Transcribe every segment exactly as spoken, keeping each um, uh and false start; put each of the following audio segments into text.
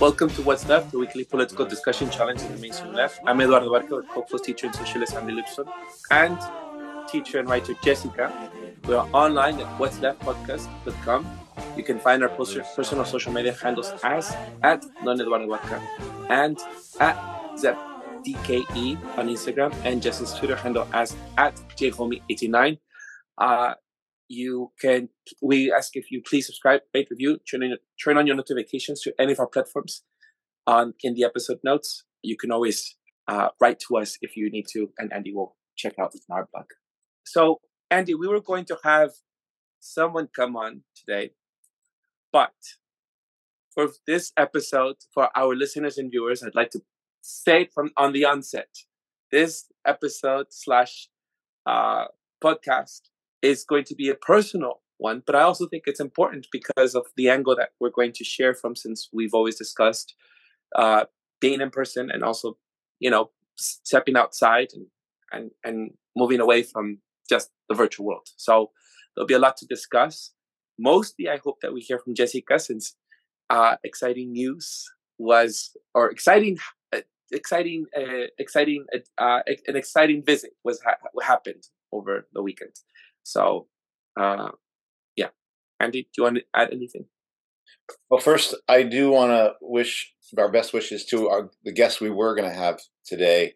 Welcome to What's Left, the weekly political discussion challenge in the mainstream left. I'm Eduardo Barca, Hopeful's teacher and socialist Andy Lipson, and teacher and writer Jessica. We are online at whats left podcast dot com. You can find our personal social media handles as at non-Eduardo Barca and at ZepDKE on Instagram, and Jess's Twitter handle as at J Homie eighty-nine. Uh, You can, we ask if you please subscribe, rate, review, turn, in, turn on your notifications to any of our platforms um, in the episode notes. You can always uh, write to us if you need to, and Andy will check out our blog. So, Andy, we were going to have someone come on today, but for this episode, for our listeners and viewers, I'd like to say it from on the onset. This episode slash uh, podcast is going to be a personal one, but I also think it's important because of the angle that we're going to share from, since we've always discussed uh, being in person and also, you know, stepping outside and, and, and moving away from just the virtual world. So there'll be a lot to discuss. Mostly, I hope that we hear from Jessica, since uh, exciting news was, or exciting, uh, exciting, uh, exciting, uh, uh, an exciting visit was ha- happened over the weekend. So, uh, yeah. Andy, do you want to add anything? Well, first, I do want to wish our best wishes to our, the guests we were going to have today,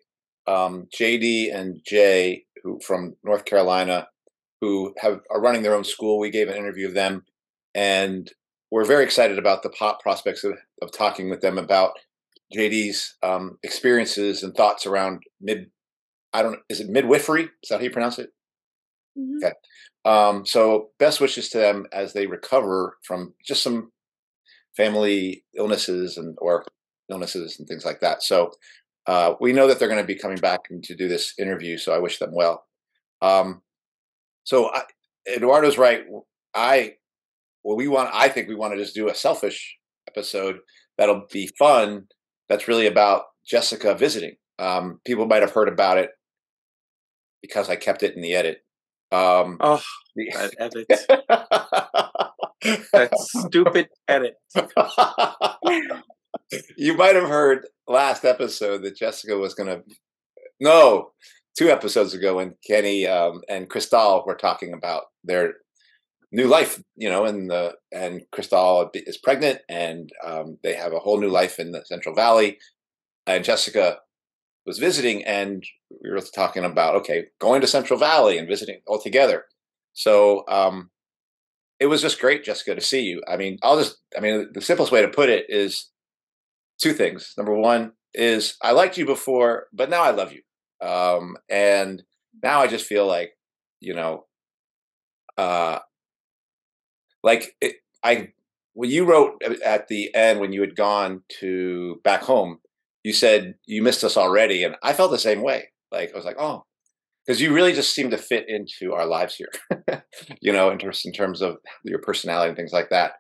um, J D and Jay, who from North Carolina, who have are running their own school. We gave an interview of them, and we're very excited about the pop prospects of, of talking with them about J D's um, experiences and thoughts around mid. I don't. Is it midwifery? Is that how you pronounce it? Mm-hmm. Okay. Um, so best wishes to them as they recover from just some family illnesses and or illnesses and things like that. So uh, we know that they're going to be coming back and to do this interview. So I wish them well. Um, so I, Eduardo's right. I well, we want. I think we want to just do a selfish episode that'll be fun. That's really about Jessica visiting. Um, people might have heard about it because I kept it in the edit. Um, oh, that edit. That stupid edit. You might have heard last episode that Jessica was going to, no, two episodes ago when Kenny um, and Cristal were talking about their new life, you know, and the and Cristal is pregnant and um, they have a whole new life in the Central Valley, and Jessica was visiting, and we were talking about, okay, going to Central Valley and visiting all together. So um, it was just great, Jessica, to see you. I mean, I'll just, I mean, the simplest way to put it is two things. Number one is I liked you before, but now I love you. Um, and now I just feel like, you know, uh, like it, I, when you wrote at the end, when you had gone to back home, you said you missed us already, and I felt the same way. Like I was like, oh, because you really just seem to fit into our lives here, you know, in terms in terms of your personality and things like that.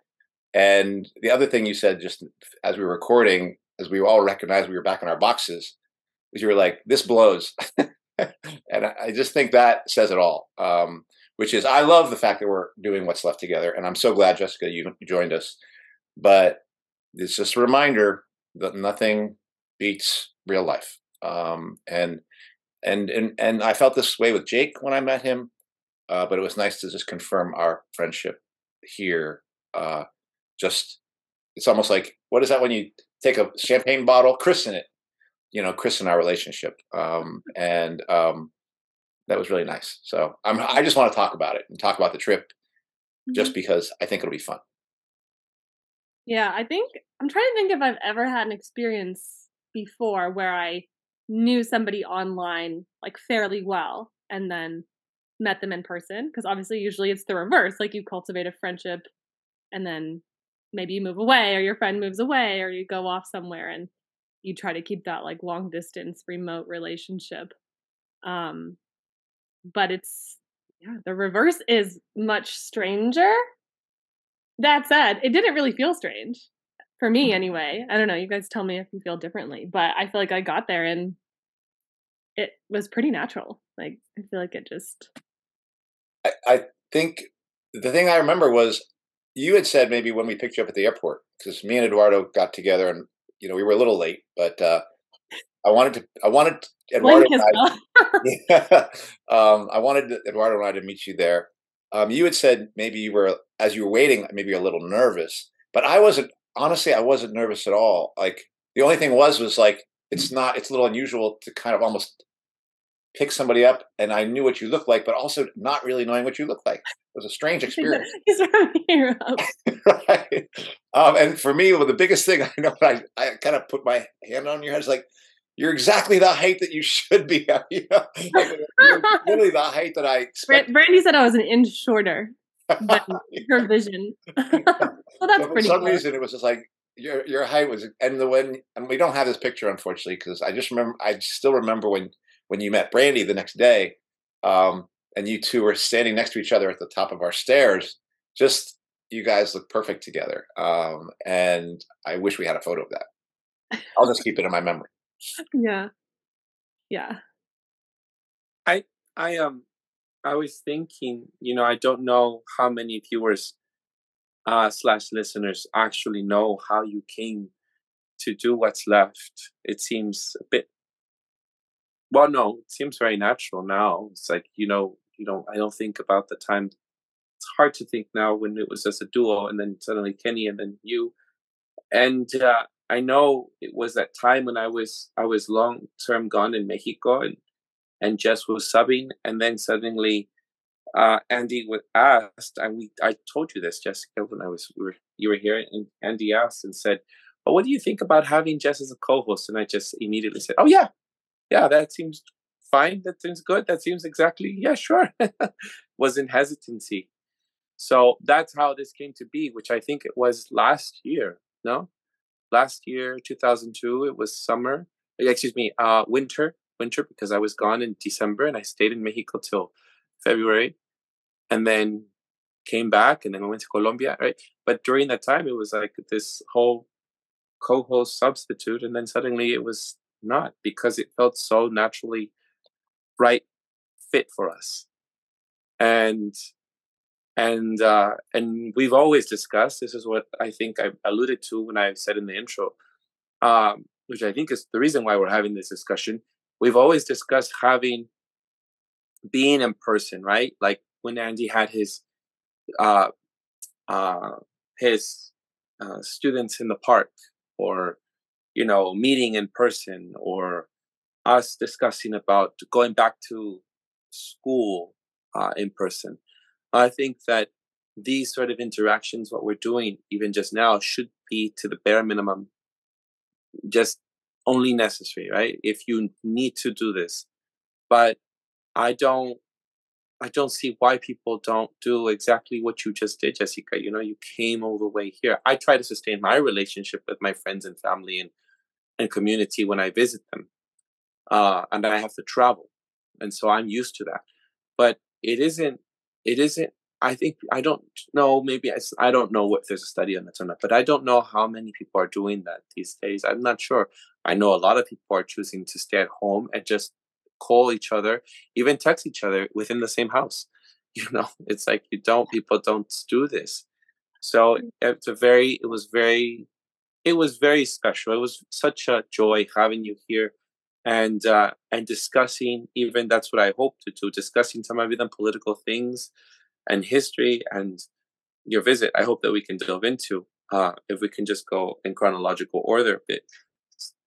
And the other thing you said, just as we were recording, as we all recognized we were back in our boxes, is you were like, "This blows," and I just think that says it all. Um, which is, I love the fact that we're doing What's Left together, and I'm so glad, Jessica, you joined us. But it's just a reminder that nothing beats real life, um, and and and and I felt this way with Jake when I met him, uh, but it was nice to just confirm our friendship here. Uh, just it's almost like, what is that when you take a champagne bottle, christen it, you know, christen our relationship, um, and um, that was really nice. So I'm, I just want to talk about it and talk about the trip, mm-hmm. just because I think it'll be fun. Yeah, I think I'm trying to think if I've ever had an experience before where I knew somebody online like fairly well and then met them in person, because obviously usually it's the reverse, like you cultivate a friendship and then maybe you move away or your friend moves away or you go off somewhere and you try to keep that like long distance remote relationship, um but it's yeah the reverse is much stranger. That said, it didn't really feel strange for me anyway. I don't know. You guys tell me if you feel differently, but I feel like I got there and it was pretty natural. Like, I feel like it just. I, I think the thing I remember was you had said maybe when we picked you up at the airport, because me and Eduardo got together and you know, we were a little late, but uh, I wanted to, I wanted Eduardo and I, yeah, um, I wanted Eduardo and I to meet you there. Um, you had said maybe you were, as you were waiting, maybe you're a little nervous, but I wasn't, honestly, I wasn't nervous at all. Like the only thing was, was like, it's not, it's a little unusual to kind of almost pick somebody up, and I knew what you looked like, but also not really knowing what you looked like. It was a strange experience. He's from Europe. Right. Um, and for me, well, the biggest thing I know, I, I kind of put my hand on your head, it's like, you're exactly the height that you should be. You know? Like, you're literally the height that I expected. Brandy said I was an inch shorter than her vision. Well, that's so pretty. For some cool. reason, it was just like your your height was, and the when, and we don't have this picture unfortunately because I just remember, I still remember when when you met Brandy the next day, um, and you two were standing next to each other at the top of our stairs. Just you guys look perfect together, um, and I wish we had a photo of that. I'll just keep it in my memory. Yeah. Yeah. I, I, um, I was thinking, you know, I don't know how many viewers, uh, slash listeners actually know how you came to do What's Left. It seems a bit, well, no, it seems very natural now. It's like, you know, you don't, I don't think about the time. It's hard to think now when it was just a duo and then suddenly Kenny and then you. And, uh, I know it was that time when I was I was long term gone in Mexico, and and Jess was subbing, and then suddenly uh, Andy was asked, and we I told you this, Jessica, when I was we were, you were here, and Andy asked and said, "Well, what do you think about having Jess as a co-host?" And I just immediately said, "Oh yeah, yeah, that seems fine. That seems good. That seems exactly yeah, sure." Was in hesitancy, so that's how this came to be, which I think it was last year, no. Last year, two thousand two, it was summer, excuse me, uh, winter, winter, because I was gone in December and I stayed in Mexico till February and then came back and then I went to Colombia, right? But during that time, it was like this whole co-host substitute, and then suddenly it was not, because it felt so naturally right fit for us. And And uh, and we've always discussed, this is what I think I alluded to when I said in the intro, um, which I think is the reason why we're having this discussion. We've always discussed having, being in person, right? Like when Andy had his uh, uh, his uh, students in the park, or, you know, meeting in person, or us discussing about going back to school uh, in person. I think that these sort of interactions, what we're doing even just now, should be to the bare minimum, just only necessary, right? If you need to do this. But I don't, I don't see why people don't do exactly what you just did, Jessica. You know, you came all the way here. I try to sustain my relationship with my friends and family and, and community when I visit them. Uh, and I have to travel. And so I'm used to that. But it isn't, It isn't, I think, I don't know, maybe, I, I don't know if there's a study on that or not, but I don't know how many people are doing that these days. I'm not sure. I know a lot of people are choosing to stay at home and just call each other, even text each other within the same house. You know, it's like you don't, people don't do this. So it's a very, it was very, it was very special. It was such a joy having you here. And uh, and discussing, even that's what I hope to do, discussing some of the political things and history and your visit. I hope that we can delve into, uh, if we can just go in chronological order a bit.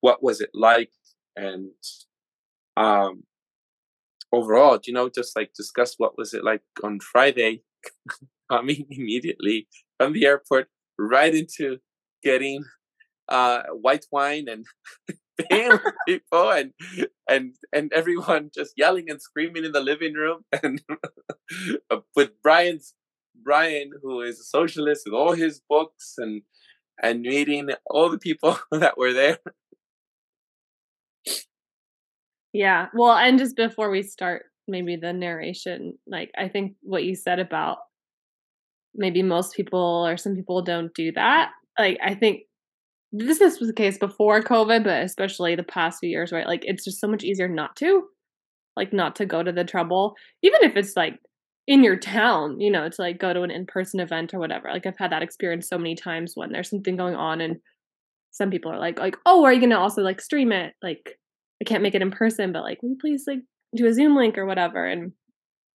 What was it like? And um, overall, you know, just like discuss what was it like on Friday, coming immediately from the airport right into getting uh, white wine and... people and and and everyone just yelling and screaming in the living room, and with Brian's Brian, who is a socialist, with all his books, and and meeting all the people that were there. Yeah, well, and just before we start, maybe the narration, like I think what you said about maybe most people or some people don't do that. Like I think. This, this was the case before COVID, but especially the past few years, right? Like, it's just so much easier not to, like, not to go to the trouble, even if it's, like, in your town, you know, to, like, go to an in-person event or whatever. Like, I've had that experience so many times when there's something going on in some people are like, like, oh, are you going to also like stream it? Like, I can't make it in person, but like, will you please like do a Zoom link or whatever? And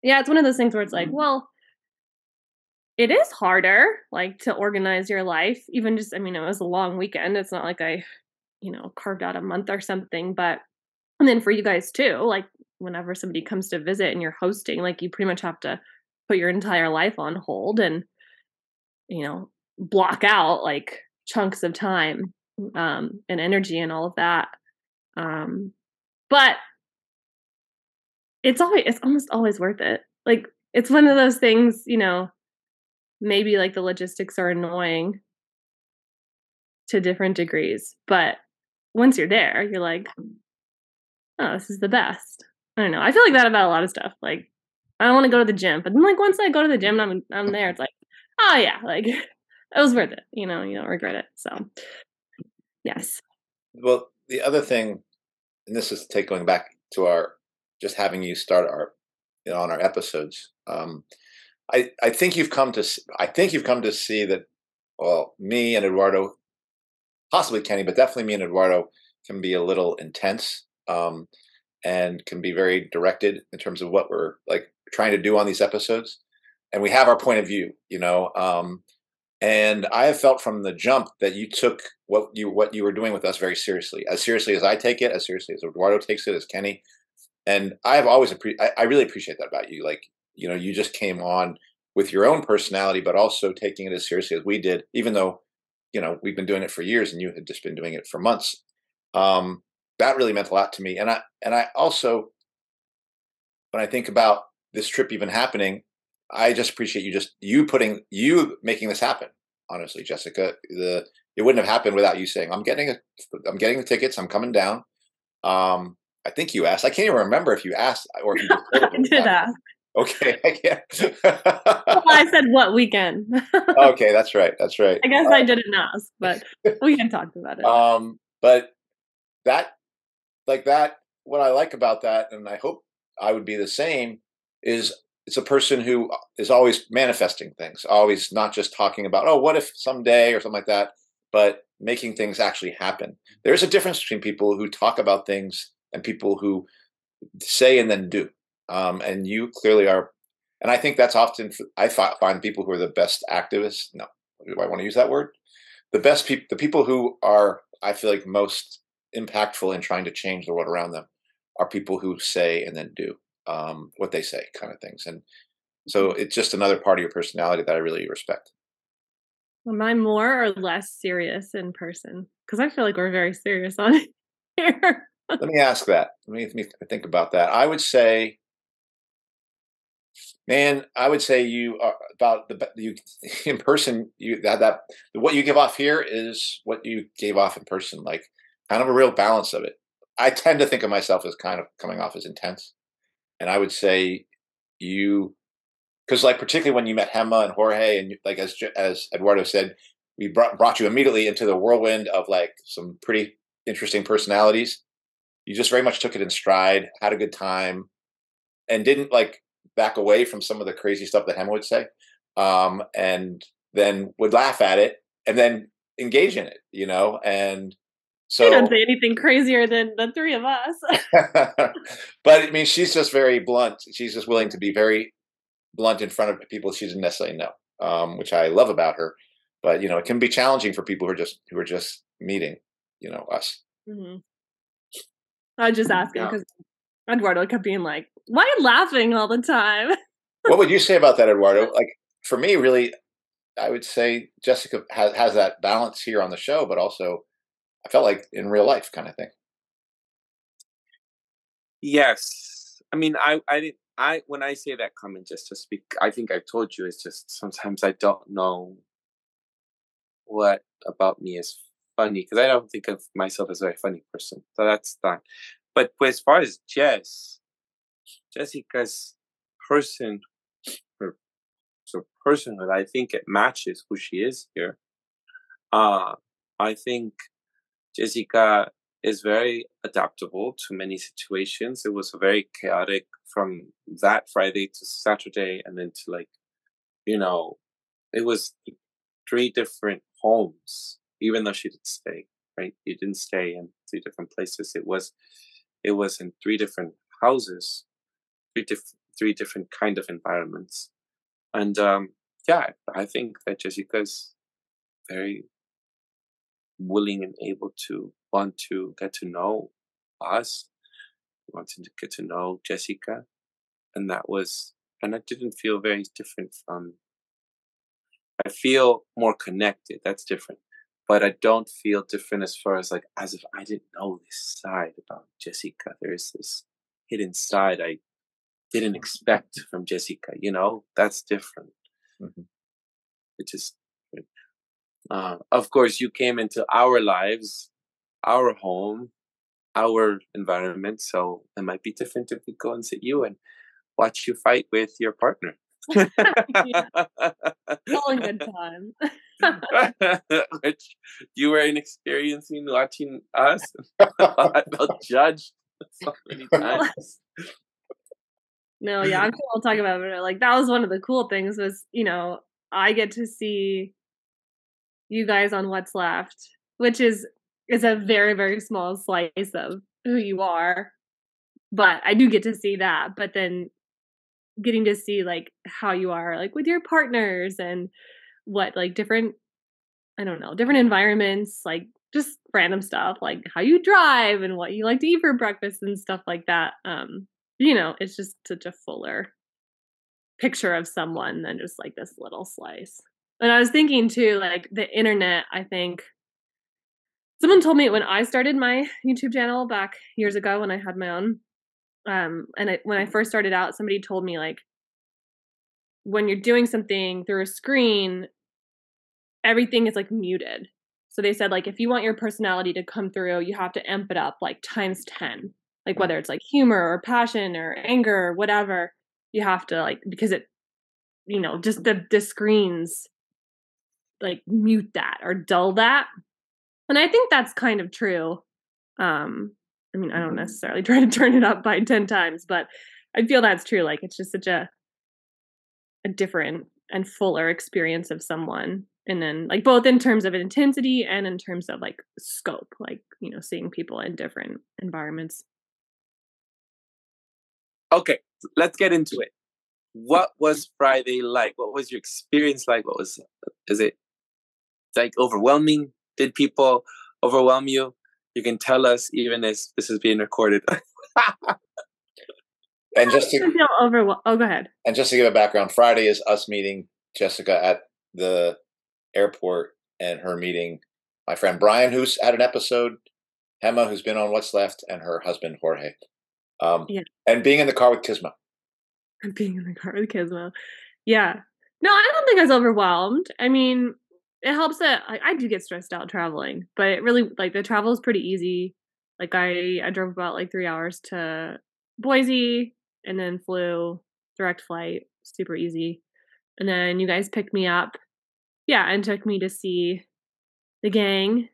yeah, it's one of those things where it's like, well, it is harder, like, to organize your life. Even just, I mean, it was a long weekend. It's not like I, you know, carved out a month or something. But, and then for you guys too, like, whenever somebody comes to visit and you're hosting, like, you pretty much have to put your entire life on hold and, you know, block out like chunks of time um, and energy and all of that. Um, but it's always, it's almost always worth it. Like, it's one of those things, you know, maybe like the logistics are annoying to different degrees, but once you're there, you're like, oh, this is the best. I don't know. I feel like that about a lot of stuff. Like, I don't want to go to the gym, but then like once I go to the gym and I'm, I'm there, it's like, oh yeah, like it was worth it. You know, you don't regret it. So yes. Well, the other thing, and this is take going back to our, just having you start our, you know, on our episodes. Um, I, I think you've come to, I think you've come to see that, well, me and Eduardo, possibly Kenny, but definitely me and Eduardo can be a little intense, um, and can be very directed in terms of what we're like trying to do on these episodes. And we have our point of view, you know, um, and I have felt from the jump that you took what you, what you were doing with us very seriously, as seriously as I take it, as seriously as Eduardo takes it, as Kenny. And I have always, appre- I, I really appreciate that about you. Like, you know, you just came on with your own personality, but also taking it as seriously as we did, even though, you know, we've been doing it for years and you had just been doing it for months. Um, that really meant a lot to me. And I, and I also, when I think about this trip even happening, I just appreciate you just, you putting, you making this happen. Honestly, Jessica, the, it wouldn't have happened without you saying, I'm getting, a, I'm getting the tickets. I'm coming down. Um, I think you asked, I can't even remember if you asked or if you just I did ask. Okay, I can't. Well, I said what weekend. Okay, that's right. That's right. I guess uh, I didn't ask, but we can talk about it. Um, but that, like that, what I like about that, and I hope I would be the same, is it's a person who is always manifesting things, always not just talking about, oh, what if someday or something like that, but making things actually happen. There's a difference between people who talk about things and people who say and then do. Um, and you clearly are, and I think that's often, I find people who are the best activists, no, do I want to use that word? The best people, the people who are, I feel like most impactful in trying to change the world around them are people who say and then do um, what they say kind of things. And so it's just another part of your personality that I really respect. Am I more or less serious in person? Because I feel like we're very serious on here. Let me ask that. Let me, let me think about that. I would say, man, I would say you are about the you in person. You that that what you give off here is what you gave off in person. Like kind of a real balance of it. I tend to think of myself as kind of coming off as intense, and I would say you, because like particularly when you met Hema and Jorge, and like as as Eduardo said, we brought brought you immediately into the whirlwind of like some pretty interesting personalities. You just very much took it in stride, had a good time, and didn't like back away from some of the crazy stuff that Hema would say, um, and then would laugh at it and then engage in it, you know? And so I don't say anything crazier than the three of us. But I mean, she's just very blunt. She's just willing to be very blunt in front of people she doesn't necessarily know, um, which I love about her. But, you know, it can be challenging for people who are just, who are just meeting, you know, us. Mm-hmm. I was just asking because yeah. Eduardo kept being like, why are you laughing all the time? What would you say about that, Eduardo? Like, for me, really, I would say Jessica has, has that balance here on the show, but also I felt like in real life kind of thing. Yes. I mean, I, I didn't, I, when I say that comment, just to speak, I think I've told you, it's just sometimes I don't know what about me is funny, because I don't think of myself as a very funny person. So that's fine. But as far as Jess, Jessica's person, her, her personhood, I think it matches who she is here. Uh, I think Jessica is very adaptable to many situations. It was very chaotic from that Friday to Saturday, and then to like, you know, it was three different homes, even though she did stay right? You didn't stay in three different places. It was, it was in three different houses, three different, three different kind of environments. And um, yeah, I think that Jessica's very willing and able to want to get to know us, wanted to get to know Jessica. And that was, and I didn't feel very different from, I feel more connected. That's different. But I don't feel different as far as like, as if I didn't know this side about Jessica. There is this hidden side I didn't expect from Jessica, you know, that's different. Mm-hmm. It just, uh, of course, you came into our lives, our home, our environment. So it might be different if we go and sit you and watch you fight with your partner. Yeah. All in good time. Which you were experiencing watching us. I felt judged so many times. No, yeah, I'm sure I'll talk about it. Like, that was one of the cool things was, you know, I get to see you guys on What's Left, which is is a very, very small slice of who you are. But I do get to see that. But then getting to see, like, how you are, like, with your partners and what, like, different, I don't know, different environments, like, just random stuff, like how you drive and what you like to eat for breakfast and stuff like that. Um, you know, it's just such a fuller picture of someone than just, like, this little slice. And I was thinking, too, like, the internet, I think, someone told me when I started my YouTube channel back years ago when I had my own, Um, and I, when I first started out, somebody told me, like, when you're doing something through a screen, everything is, like, muted. So they said, like, if you want your personality to come through, you have to amp it up, like, times ten. Like, whether it's, like, humor or passion or anger or whatever, you have to, like, because it, you know, just the, the screens, like, mute that or dull that. And I think that's kind of true. Um I mean, I don't necessarily try to turn it up by ten times, but I feel that's true. Like, it's just such a a different and fuller experience of someone. And then, like, both in terms of intensity and in terms of, like, scope, like, you know, seeing people in different environments. Okay, let's get into it. What was Friday like? What was your experience like? What was, is it, like, overwhelming? Did people overwhelm you? You can tell us even as this is being recorded. and just to feel overwhelmed. Oh, go ahead. And just to give a background, Friday is us meeting Jessica at the airport and her meeting my friend Brian, who's had an episode, Hema, who's been on What's Left, and her husband Jorge. Um, yeah. And being in the car with Kisma. And being in the car with Kisma. Yeah. No, I don't think I was overwhelmed. I mean, it helps that I, I do get stressed out traveling, but it really, like, the travel is pretty easy. Like, I, I drove about, like, three hours to Boise and then flew direct flight, super easy. And then you guys picked me up. Yeah. And took me to see the gang,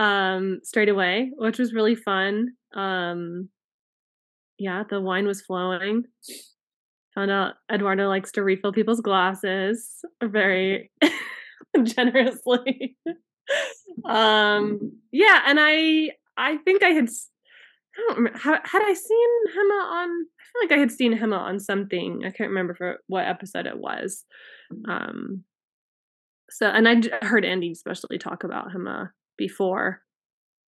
um, straight away, which was really fun. Um, yeah, the wine was flowing. Found out Eduardo likes to refill people's glasses. Very generously. um yeah and i i think i had i don't remember had i seen Hema on i feel like i had seen Hema on something. I can't remember for what episode it was. Um so and I heard Andy especially talk about Hema before,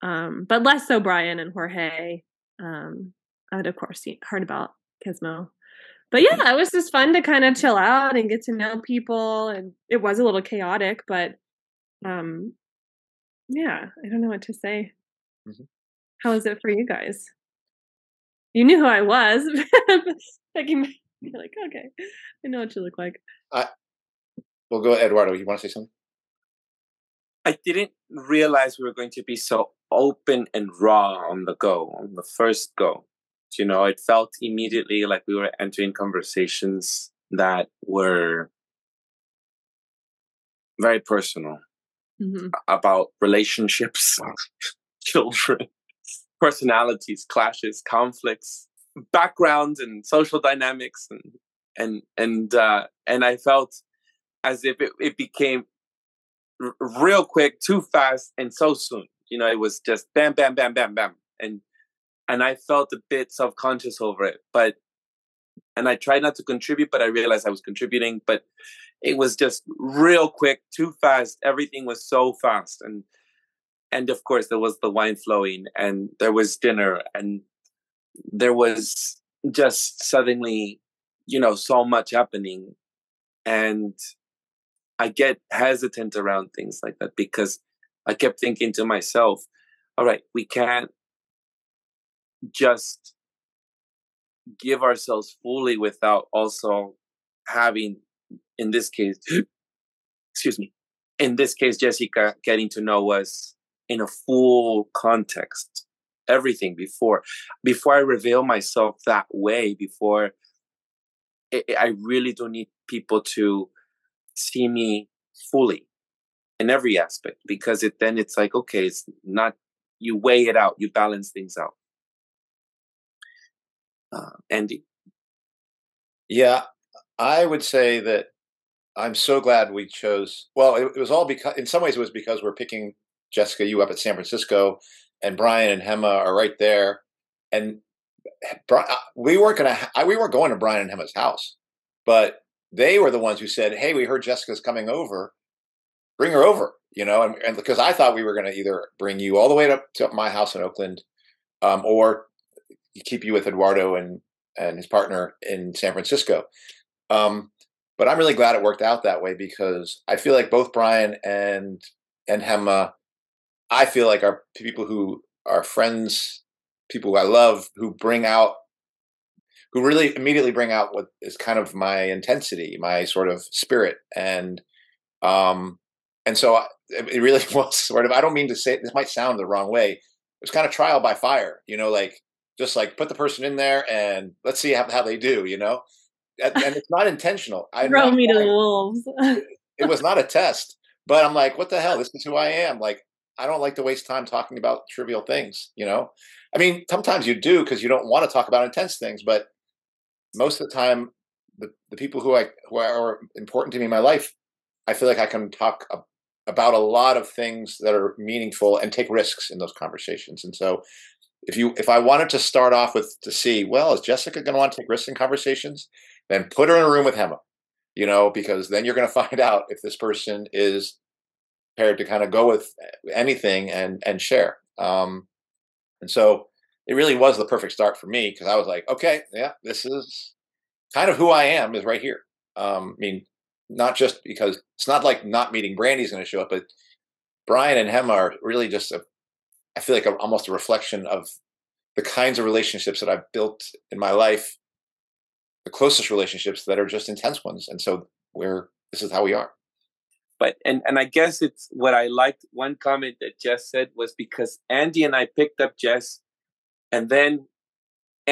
um but less so Brian and Jorge. um I had, of course, heard about Kismo. But yeah, it was just fun to kind of chill out and get to know people. And it was a little chaotic, but um, yeah, I don't know what to say. Mm-hmm. How is it for you guys? You knew who I was. Like, you're like, okay, I know what you look like. Uh, we'll go, Eduardo. You want to say something? I didn't realize we were going to be so open and raw on the go, on the first go. You know, it felt immediately like we were entering conversations that were very personal. Mm-hmm. About relationships, children, personalities, clashes, conflicts, backgrounds, and social dynamics, and and and uh, and I felt as if it, it became r- real quick, too fast, and so soon. you know, it was just bam, bam, bam, bam, bam. And and I felt a bit self-conscious over it. But and I tried not to contribute, but I realized I was contributing. But it was just real quick, too fast. Everything was so fast. And and of course, there was the wine flowing, and there was dinner, and there was just suddenly, you know, so much happening. And I get hesitant around things like that because I kept thinking to myself, all right, we can't just give ourselves fully without also having, in this case, excuse me, in this case, Jessica getting to know us in a full context, everything before, before I reveal myself that way, before it, I really do need people to see me fully in every aspect, because it then it's like, okay, it's not, you weigh it out, you balance things out. Uh, Andy. Yeah, I would say that I'm so glad we chose. Well, it, it was all because, in some ways, it was because we're picking Jessica, you up at San Francisco, and Brian and Hema are right there. And Brian, we weren't going to, we weren't going to Brian and Hema's house, but they were the ones who said, "Hey, we heard Jessica's coming over. Bring her over," you know, and, and because I thought we were going to either bring you all the way up to, to my house in Oakland, um, or keep you with Eduardo and, and his partner in San Francisco. Um, but I'm really glad it worked out that way, because I feel like both Brian and, and Hema, I feel like are people who are friends, people who I love, who bring out, who really immediately bring out what is kind of my intensity, my sort of spirit. And, um, and so I, it really was sort of, I don't mean to say, this might sound the wrong way, it was kind of trial by fire, you know, like, just like put the person in there and let's see how, how they do, you know? And, and it's not intentional. I Throw me to the wolves. It was not a test, but I'm like, what the hell? This is who I am. Like, I don't like to waste time talking about trivial things, you know? I mean, sometimes you do because you don't want to talk about intense things, but most of the time, the, the people who I who are important to me in my life, I feel like I can talk a, about a lot of things that are meaningful and take risks in those conversations. And so If you, if I wanted to start off with to see, well, is Jessica going to want to take risks in conversations? Then put her in a room with Hema, you know, because then you're going to find out if this person is prepared to kind of go with anything and and share. Um, and so it really was the perfect start for me, because I was like, okay, yeah, this is kind of who I am, is right here. Um, I mean, not just because it's not like not meeting Brandy's going to show up, but Brian and Hema are really just a, I feel like a, almost a reflection of the kinds of relationships that I've built in my life, the closest relationships that are just intense ones. And so we're, this is how we are. But, and, and I guess it's what I liked. One comment that Jess said was because Andy and I picked up Jess, and then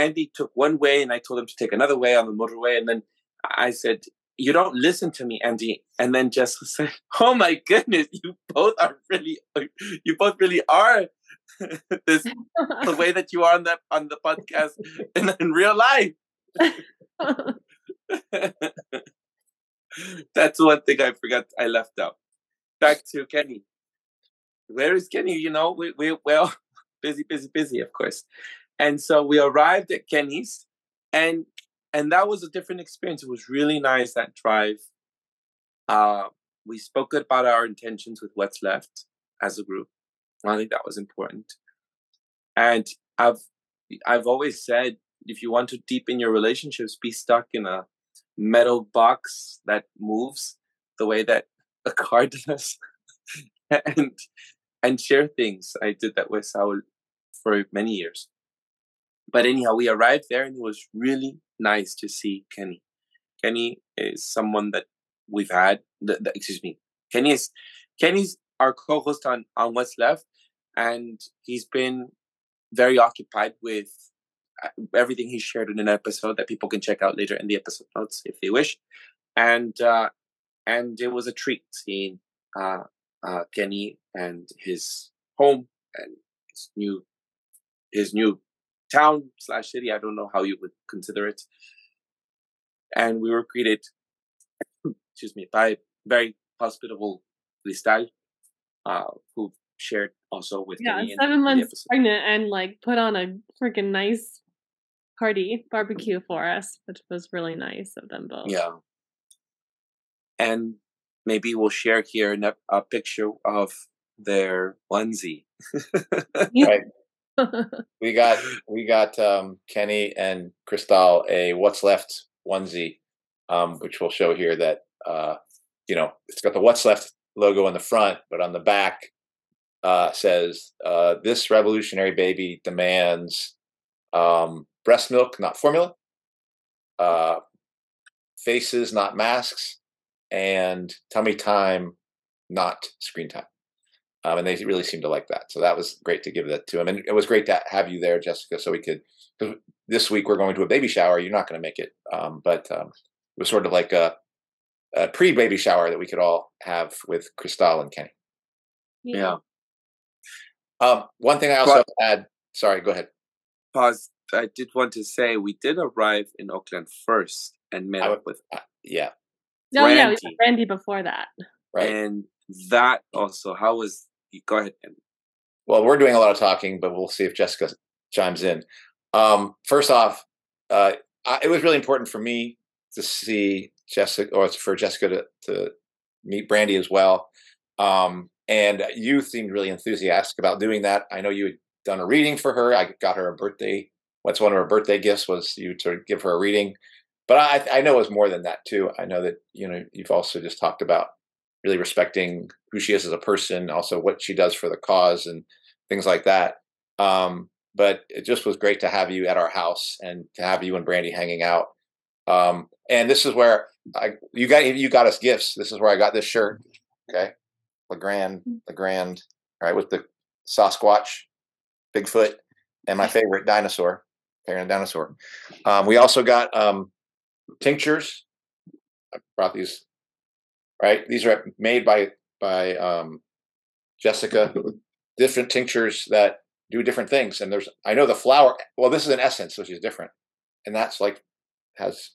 Andy took one way and I told him to take another way on the motorway. And then I said, "You don't listen to me, Andy." And then Jess said, "Oh my goodness, you both are really, you both really are this the way that you are on that on the podcast and in real life." That's one thing I forgot. I left out. Back to Kenny. Where is Kenny? You know, we we well busy, busy, busy, of course. And so we arrived at Kenny's, and and that was a different experience. It was really nice, that drive. Uh, we spoke about our intentions with what's left as a group. I think that was important. And I've I've always said, if you want to deepen your relationships, be stuck in a metal box that moves the way that a car does, and and share things. I did that with Saul for many years. But anyhow, we arrived there, and it was really nice to see Kenny. Kenny is someone that we've had. The, the, excuse me. Kenny is Kenny's our co-host on on What's Left. And he's been very occupied with everything he shared in an episode that people can check out later in the episode notes if they wish. And uh, and it was a treat seeing uh, uh, Kenny and his home and his new his new town slash city. I don't know how you would consider it. And we were greeted, excuse me, by very hospitable Cristal, uh, who shared also with yeah, Gideon, seven months pregnant and like put on a freaking nice party barbecue for us, which was really nice of them both. Yeah. And maybe we'll share here a picture of their onesie. Right. We got we got um, Kenny and Crystal a What's Left onesie, um, which we'll show here. That uh, you know, it's got the What's Left logo in the front, but on the back uh, says uh, this revolutionary baby demands um, breast milk, not formula, uh, faces, not masks, and tummy time, not screen time. Um, and they really seem to like that. So that was great to give that to him. And it was great to have you there, Jessica, so we could, because this week we're going to a baby shower. You're not going to make it. Um, but um, it was sort of like a, a pre-baby shower that we could all have with Crystal and Kenny. Yeah. yeah. Um, one thing I also have to add, sorry, go ahead. Pause. I did want to say we did arrive in Oakland first and met I, up with. Uh, yeah. No, Randy. yeah, we met Randy before that. Right. And that also, how was. Go ahead. Well, we're doing a lot of talking, but we'll see if Jessica chimes in. Um, first off, uh, I, it was really important for me to see Jessica, or for Jessica to, to meet Brandy as well. Um, and you seemed really enthusiastic about doing that. I know you had done a reading for her. I got her a birthday. What's one of her birthday gifts was you to give her a reading. But I, I know it was more than that too. I know that, you know, you've also just talked about really respecting who she is as a person, also what she does for the cause and things like that. Um, but it just was great to have you at our house and to have you and Brandy hanging out. Um, and this is where I, you got you got us gifts. This is where I got this shirt. Okay, Legrand, Legrand, all right, with the Sasquatch, Bigfoot, and my favorite dinosaur, parent dinosaur. Um, we also got um, tinctures. I brought these. Right, these are made by by um, Jessica. Different tinctures that do different things, and there's I know the flower. Well, this is an essence, which is different, and that's like has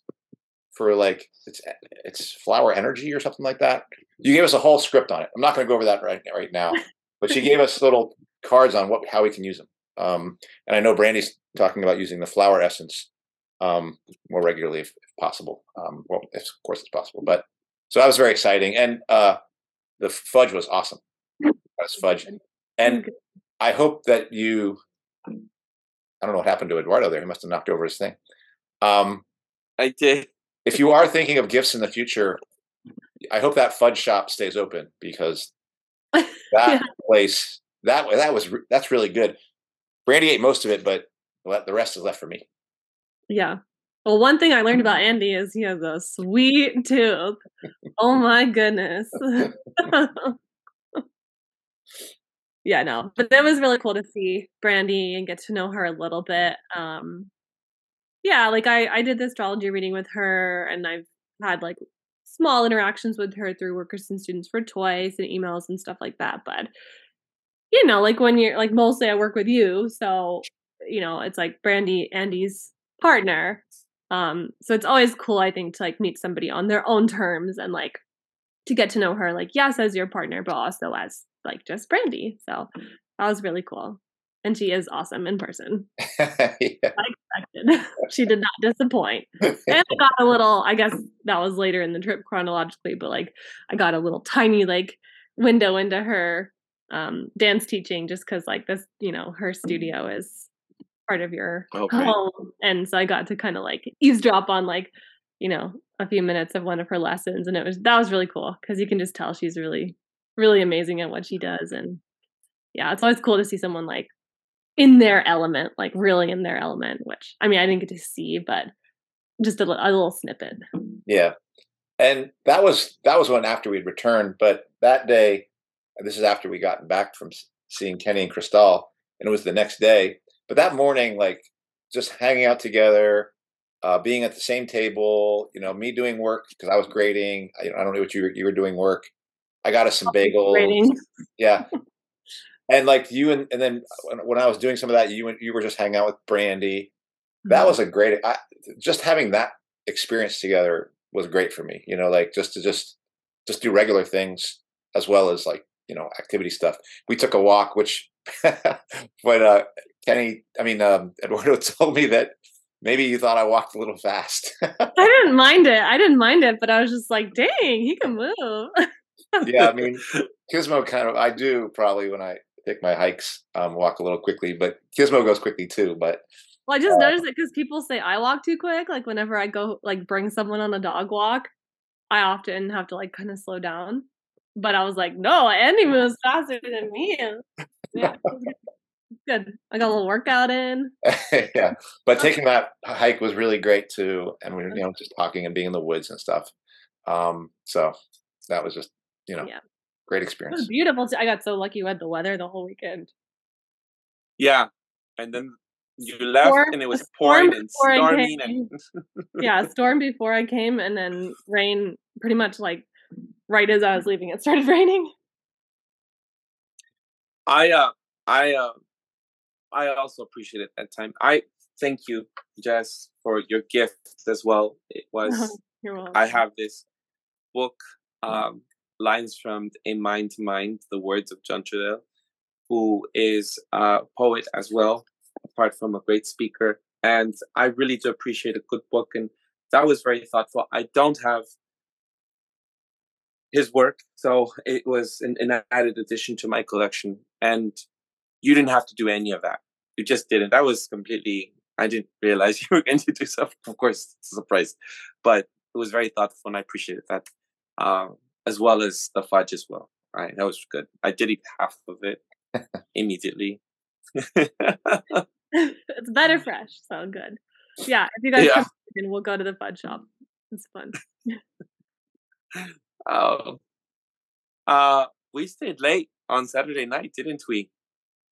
for like it's it's flower energy or something like that. You gave us a whole script on it. I'm not going to go over that right right now, but she gave us little cards on what how we can use them. Um, and I know Brandy's talking about using the flower essence um, more regularly if, if possible. Um, well, if, of course, it's possible, but. So that was very exciting. And uh, the fudge was awesome. That was fudge. And I hope that you, I don't know what happened to Eduardo there. He must have knocked over his thing. Um, I did. If you are thinking of gifts in the future, I hope that fudge shop stays open because that yeah. place, that that was that's really good. Brandy ate most of it, but the rest is left for me. Yeah. Well, one thing I learned about Andy is he has a sweet tooth. Oh my goodness. yeah, no. But that was really cool to see Brandy and get to know her a little bit. Um, yeah, like I, I did the astrology reading with her, and I've had like small interactions with her through Workers and Students for Toys and emails and stuff like that. But, you know, like when you're like mostly I work with you. So, you know, it's like Brandy, Andy's partner. Um, so it's always cool, I think, to like meet somebody on their own terms and like to get to know her, like, yes, as your partner, but also as like just Brandy. So that was really cool. And she is awesome in person. yeah. I expected. She did not disappoint. And I got a little, I guess that was later in the trip chronologically, but like I got a little tiny like window into her um, dance teaching just because like this, you know, her studio is part of your okay. home. And so I got to kind of like eavesdrop on like, you know, a few minutes of one of her lessons. And it was, that was really cool. Cause you can just tell she's really, really amazing at what she does. And yeah, it's always cool to see someone like in their element, like really in their element, which I mean, I didn't get to see, but just a, a little snippet. Yeah. And that was, that was one after we'd returned, but that day, this is after we gotten back from seeing Kenny and Crystal, and it was the next day. But that morning, like just hanging out together, uh, being at the same table, you know, me doing work because I was grading. I, you know, I don't know what you were, you were doing work. I got us some bagels. Grading. Yeah. And like you and, and then when I was doing some of that, you you were just hanging out with Brandy. That was a great, I, just having that experience together was great for me. You know, like just to just just do regular things as well as like you know, activity stuff. We took a walk, which when uh, Kenny, I mean, um, Eduardo told me that maybe you thought I walked a little fast. I didn't mind it. I didn't mind it, but I was just like, dang, he can move. Yeah, I mean, Gizmo kind of, I do probably when I take my hikes, um, walk a little quickly, but Gizmo goes quickly too, but. Well, I just uh, noticed it because people say I walk too quick. Like whenever I go, like bring someone on a dog walk, I often have to like kind of slow down. But I was like, no, Andy moves faster than me. Yeah. Good. I got a little workout in. Yeah. But taking that hike was really great too. And we were, you know, just talking and being in the woods and stuff. Um, so that was just, you know, yeah. Great experience. It was beautiful too. I got so lucky with the weather the whole weekend. Yeah. And then you left storm, and it was pouring and storming. And... yeah. Storm before I came and then rain pretty much like right as I was leaving, it started raining. I, uh, I, uh, I also appreciate it that time. I thank you, Jess, for your gift as well. It was, I have this book, um, Lines from A Mind to Mind, the words of John Trudell, who is a poet as well, apart from a great speaker. And I really do appreciate a good book. And that was very thoughtful. I don't have his work, so it was an, an added addition to my collection. And you didn't have to do any of that. You just didn't. That was completely, I didn't realize you were going to do stuff. Of course, it's a surprise. But it was very thoughtful and I appreciated that. Um, as well as the fudge as well. All right, that was good. I did eat half of it immediately. It's better fresh, so good. Yeah, if you guys yeah. come in, we'll go to the fudge shop. It's fun. Oh. Uh, we stayed late on Saturday night, didn't we?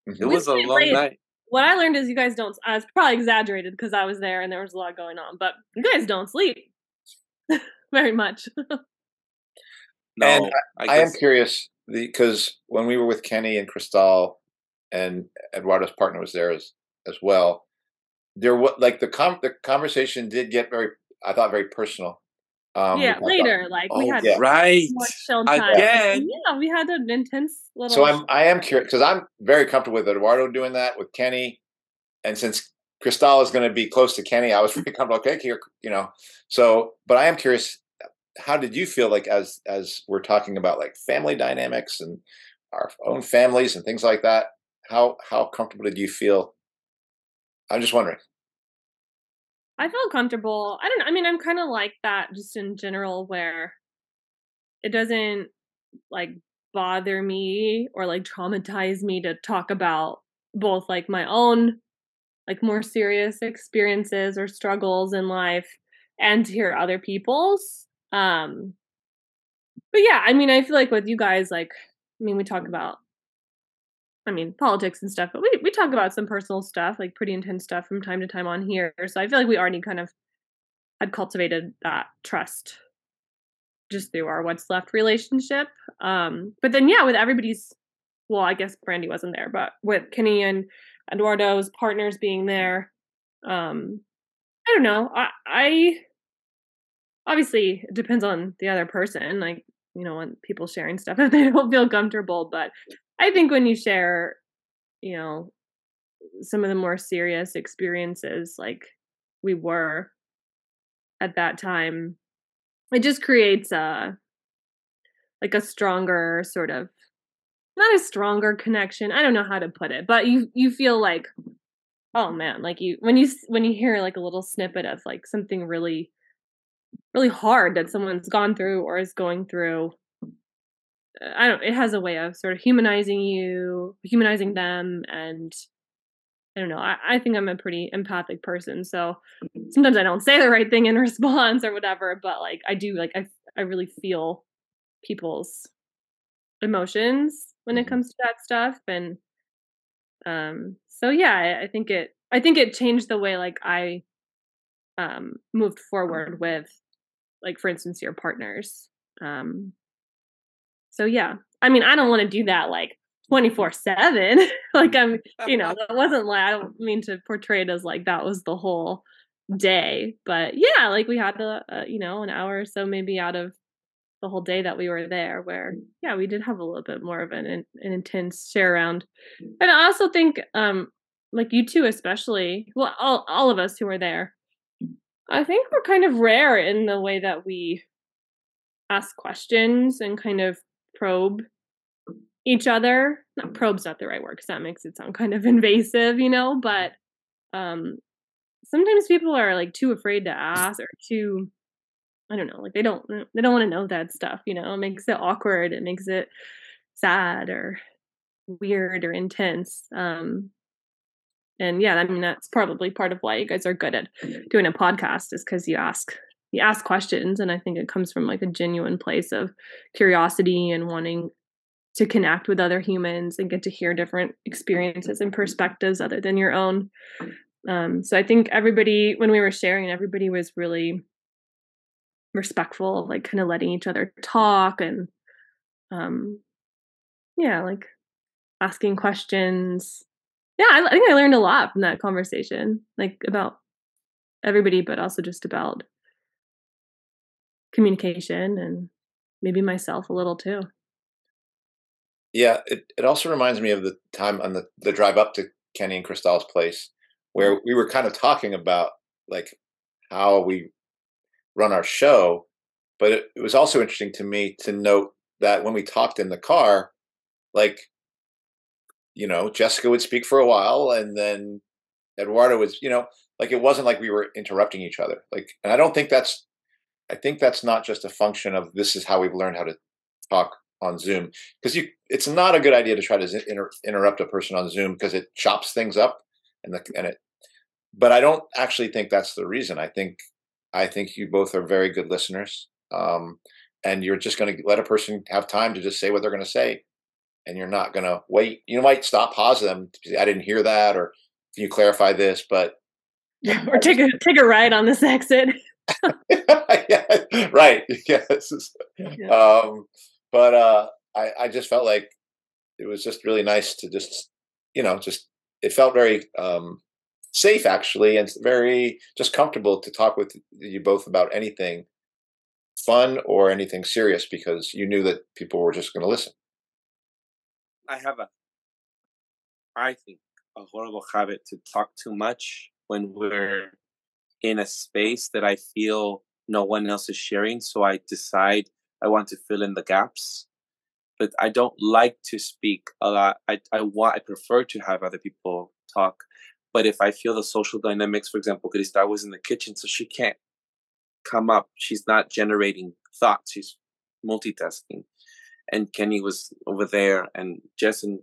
It we was a long late. night. What I learned is you guys don't, I was probably exaggerated because I was there and there was a lot going on, but you guys don't sleep very much. No, and I, I, I am curious because when we were with Kenny and Cristal and Eduardo's partner was there as, as well, there was like the com- the conversation did get very, I thought, very personal. Um, yeah, later, about, like oh, we had yeah. right so much time. Again. Yeah, we had an intense little. So I'm, I am curious because I'm very comfortable with Eduardo doing that with Kenny, and since Cristal is going to be close to Kenny, I was pretty comfortable. Okay, here, you know. So, but I am curious. How did you feel like as as we're talking about like family dynamics and our own families and things like that? How how comfortable did you feel? I'm just wondering. I felt comfortable. I don't know. I mean, I'm kind of like that just in general where it doesn't like bother me or like traumatize me to talk about both like my own like more serious experiences or struggles in life and to hear other people's. Um, but yeah, I mean, I feel like with you guys, like, I mean, we talk about, I mean, politics and stuff, but we, we talk about some personal stuff, like pretty intense stuff from time to time on here. So I feel like we already kind of had cultivated that trust just through our What's Left relationship. Um, but then, yeah, with everybody's, well, I guess Brandy wasn't there, but with Kenny and Eduardo's partners being there, um, I don't know. I, I obviously it depends on the other person, like, you know, when people sharing stuff, if they don't feel comfortable, but I think when you share, you know, some of the more serious experiences like we were at that time, it just creates a, like a stronger sort of, not a stronger connection. I don't know how to put it, but you, you feel like, oh man, like you, when you, when you hear like a little snippet of like something really, really hard that someone's gone through or is going through, I don't, it has a way of sort of humanizing you, humanizing them. And I don't know, I, I think I'm a pretty empathic person. So sometimes I don't say the right thing in response or whatever, but like, I do, like, I, I really feel people's emotions when it comes to that stuff. And, um, so yeah, I, I think it, I think it changed the way, like I, um, moved forward with, like, for instance, your partners, um, so yeah, I mean, I don't want to do that like twenty-four seven. Like I'm, you know, that wasn't like, I don't mean to portray it as like that was the whole day, but yeah, like we had a, a you know, an hour or so maybe out of the whole day that we were there, where, yeah, we did have a little bit more of an, an intense share around. And I also think, um, like you two, especially, well, all, all of us who were there, I think we're kind of rare in the way that we ask questions and kind of probe each other. Not probe's not the right word, because that makes it sound kind of invasive, you know, but um, sometimes people are like too afraid to ask, or too, I don't know, like they don't, they don't want to know that stuff, you know. It makes it awkward. It makes it sad or weird or intense. Um, and yeah, I mean, that's probably part of why you guys are good at doing a podcast, is because you ask, you ask questions. And I think it comes from like a genuine place of curiosity and wanting to connect with other humans and get to hear different experiences and perspectives other than your own. Um, so I think everybody, when we were sharing, everybody was really respectful, like kind of letting each other talk, and um yeah, like asking questions. Yeah, I, I think I learned a lot from that conversation, like about everybody, but also just about communication and maybe myself a little too. Yeah, it, it also reminds me of the time on the, the drive up to Kenny and Kristal's place, where we were kind of talking about like how we run our show, but it, it was also interesting to me to note that when we talked in the car, like, you know, Jessica would speak for a while, and then Eduardo was, you know, like it wasn't like we were interrupting each other. Like, and I don't think that's, I think that's not just a function of this is how we've learned how to talk on Zoom, because you, it's not a good idea to try to inter, interrupt a person on Zoom, because it chops things up, and the, and it. But I don't actually think that's the reason. I think. I think you both are very good listeners, um, and you're just going to let a person have time to just say what they're going to say, and you're not going to wait. You might stop, pause them. I didn't hear that, or can you clarify this? But or take a take a ride on this exit. Yeah, right. Yes. Yeah. Um, but uh, I, I just felt like it was just really nice to just, you know, just it felt very. Um, safe actually, and very just comfortable to talk with you both about anything fun or anything serious, because you knew that people were just going to listen. I have a, I think, a horrible habit to talk too much when we're in a space that I feel no one else is sharing. So I decide I want to fill in the gaps, but I don't like to speak a lot. I, I want, I prefer to have other people talk. But if I feel the social dynamics, for example, Kristal was in the kitchen, so she can't come up. She's not generating thoughts. She's multitasking. And Kenny was over there, and Jessen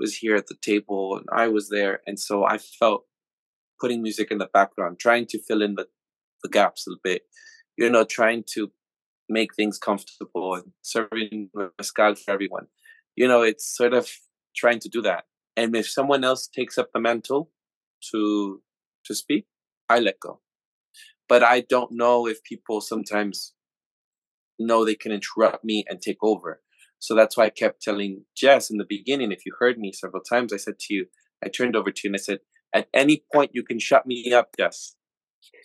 was here at the table, and I was there. And so I felt putting music in the background, trying to fill in the, the gaps a little bit, you know, trying to make things comfortable and serving mezcal for everyone. You know, it's sort of trying to do that. And if someone else takes up the mantle, to to speak, I let go. But I don't know if people sometimes know they can interrupt me and take over. So that's why I kept telling Jess in the beginning, if you heard me several times, I said to you, I turned over to you and I said, at any point you can shut me up, Jess.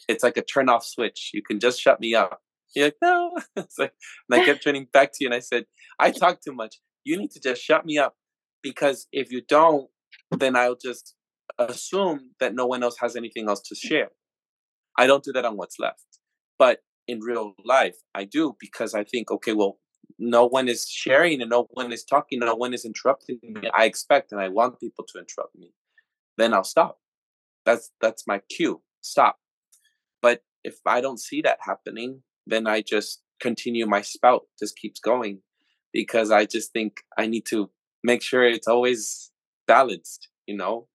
It's like a turn off switch. You can just shut me up. You're like, no. It's like, and I kept turning back to you and I said, I talk too much. You need to just shut me up, because if you don't, then I'll just assume that no one else has anything else to share. I don't do that on What's Left, but in real life I do, because I think, okay, well, no one is sharing and no one is talking, no one is interrupting me. I expect and I want people to interrupt me. Then I'll stop. That's that's my cue. Stop. But if I don't see that happening, then I just continue my spout, just keeps going, because I just think I need to make sure it's always balanced, you know.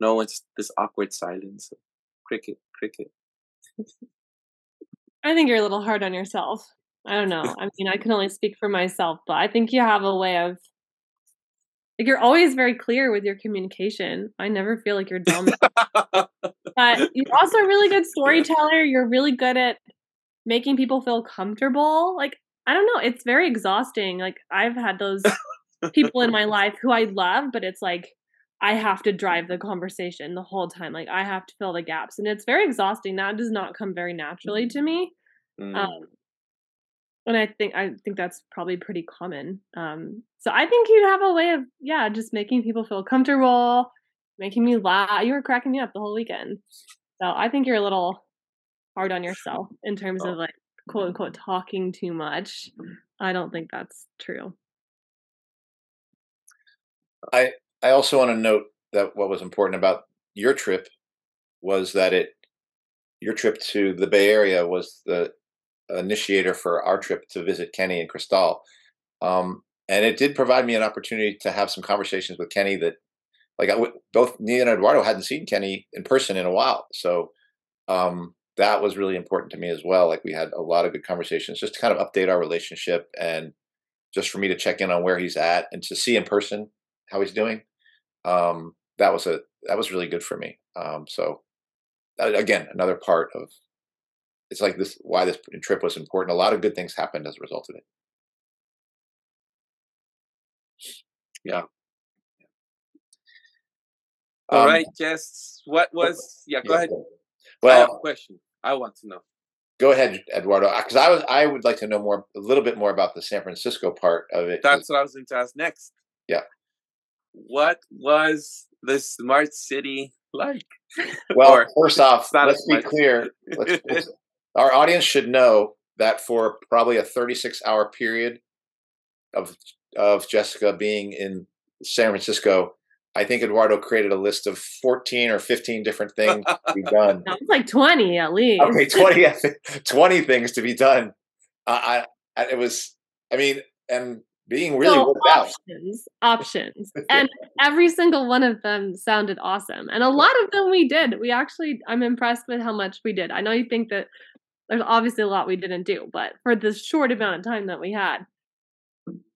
No, it's this awkward silence. Cricket, cricket. I think you're a little hard on yourself. I don't know. I mean, I can only speak for myself, but I think you have a way of, like, you're always very clear with your communication. I never feel like you're dumb. But you're also a really good storyteller. You're really good at making people feel comfortable. Like, I don't know. It's very exhausting. Like, I've had those people in my life who I love, but it's like, I have to drive the conversation the whole time. Like, I have to fill the gaps, and it's very exhausting. That does not come very naturally to me. Mm. Um, And I think I think that's probably pretty common. Um, so I think you have a way of, yeah, just making people feel comfortable, making me laugh. You were cracking me up the whole weekend. So I think you're a little hard on yourself in terms of, like, quote unquote, talking too much. I don't think that's true. I I also want to note that what was important about your trip was that it your trip to the Bay Area was the initiator for our trip to visit Kenny and Kristal. Um, and it did provide me an opportunity to have some conversations with Kenny that, like, I, both Nia and Eduardo hadn't seen Kenny in person in a while. So um, that was really important to me as well. Like, we had a lot of good conversations just to kind of update our relationship and just for me to check in on where he's at and to see in person how he's doing. Um, that was a, that was really good for me. Um, so again, another part of, it's like this, why this trip was important. A lot of good things happened as a result of it. Yeah. All um, right, Jess. What was? Yeah, go yeah, ahead. Well, I have a question. I want to know. Go ahead, Eduardo, because I was. I would like to know more, a little bit more about the San Francisco part of it. That's what I was going to ask next. Yeah. What was the smart city like? Well, or, first off, let's be clear. Let's, let's, our audience should know that for probably a thirty-six hour period of of Jessica being in San Francisco, I think Eduardo created a list of fourteen or fifteen different things to be done. Sounds like twenty at least. Okay, twenty, twenty things to be done. Uh, I it was, I mean, and being really so worked options, out. Options, and every single one of them sounded awesome. And a lot of them we did. We actually, I'm impressed with how much we did. I know you think that there's obviously a lot we didn't do, but for the short amount of time that we had,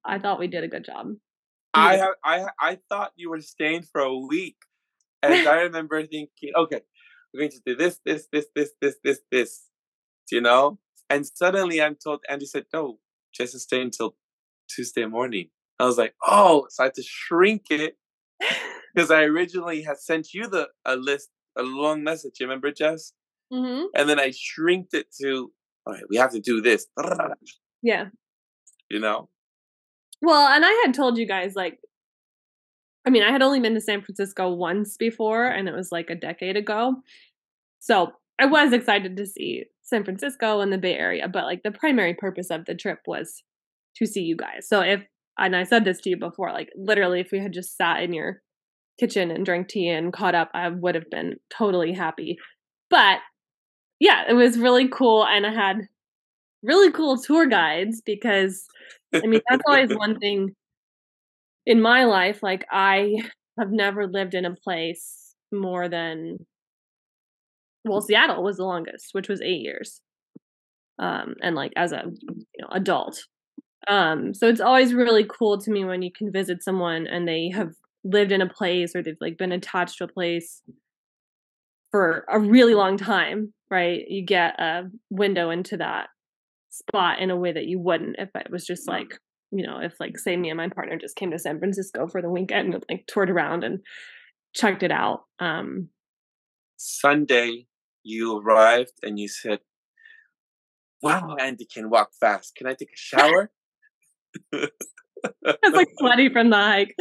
I thought we did a good job. I have, I I thought you were staying for a week, and I remember thinking, okay, we're going to do this, this, this, this, this, this, this, you know. And suddenly, I'm told, Andy said, "No, Jess is staying until Tuesday morning." I was like, "Oh!" So I had to shrink it because I originally had sent you the a list, a long message. You remember, Jess? Mm-hmm. And then I shrinked it to, "All right, we have to do this." Yeah. You know. Well, and I had told you guys, like, I mean, I had only been to San Francisco once before, and it was like a decade ago. So I was excited to see San Francisco and the Bay Area, but, like, the primary purpose of the trip was to see you guys. So if, and I said this to you before, like, literally, if we had just sat in your kitchen and drank tea and caught up, I would have been totally happy. But yeah, it was really cool. And I had really cool tour guides because, I mean, that's always one thing in my life. Like, I have never lived in a place more than, well, Seattle was the longest, which was eight years. Um, and like as a you know, adult. Um, so it's always really cool to me when you can visit someone and they have lived in a place or they've, like, been attached to a place for a really long time, right? You get a window into that spot in a way that you wouldn't if it was just, like, you know, if, like, say me and my partner just came to San Francisco for the weekend and, like, toured around and checked it out. Um Sunday you arrived and you said, "Wow, Andy can walk fast. Can I take a shower?" I was, like, sweaty from the hike.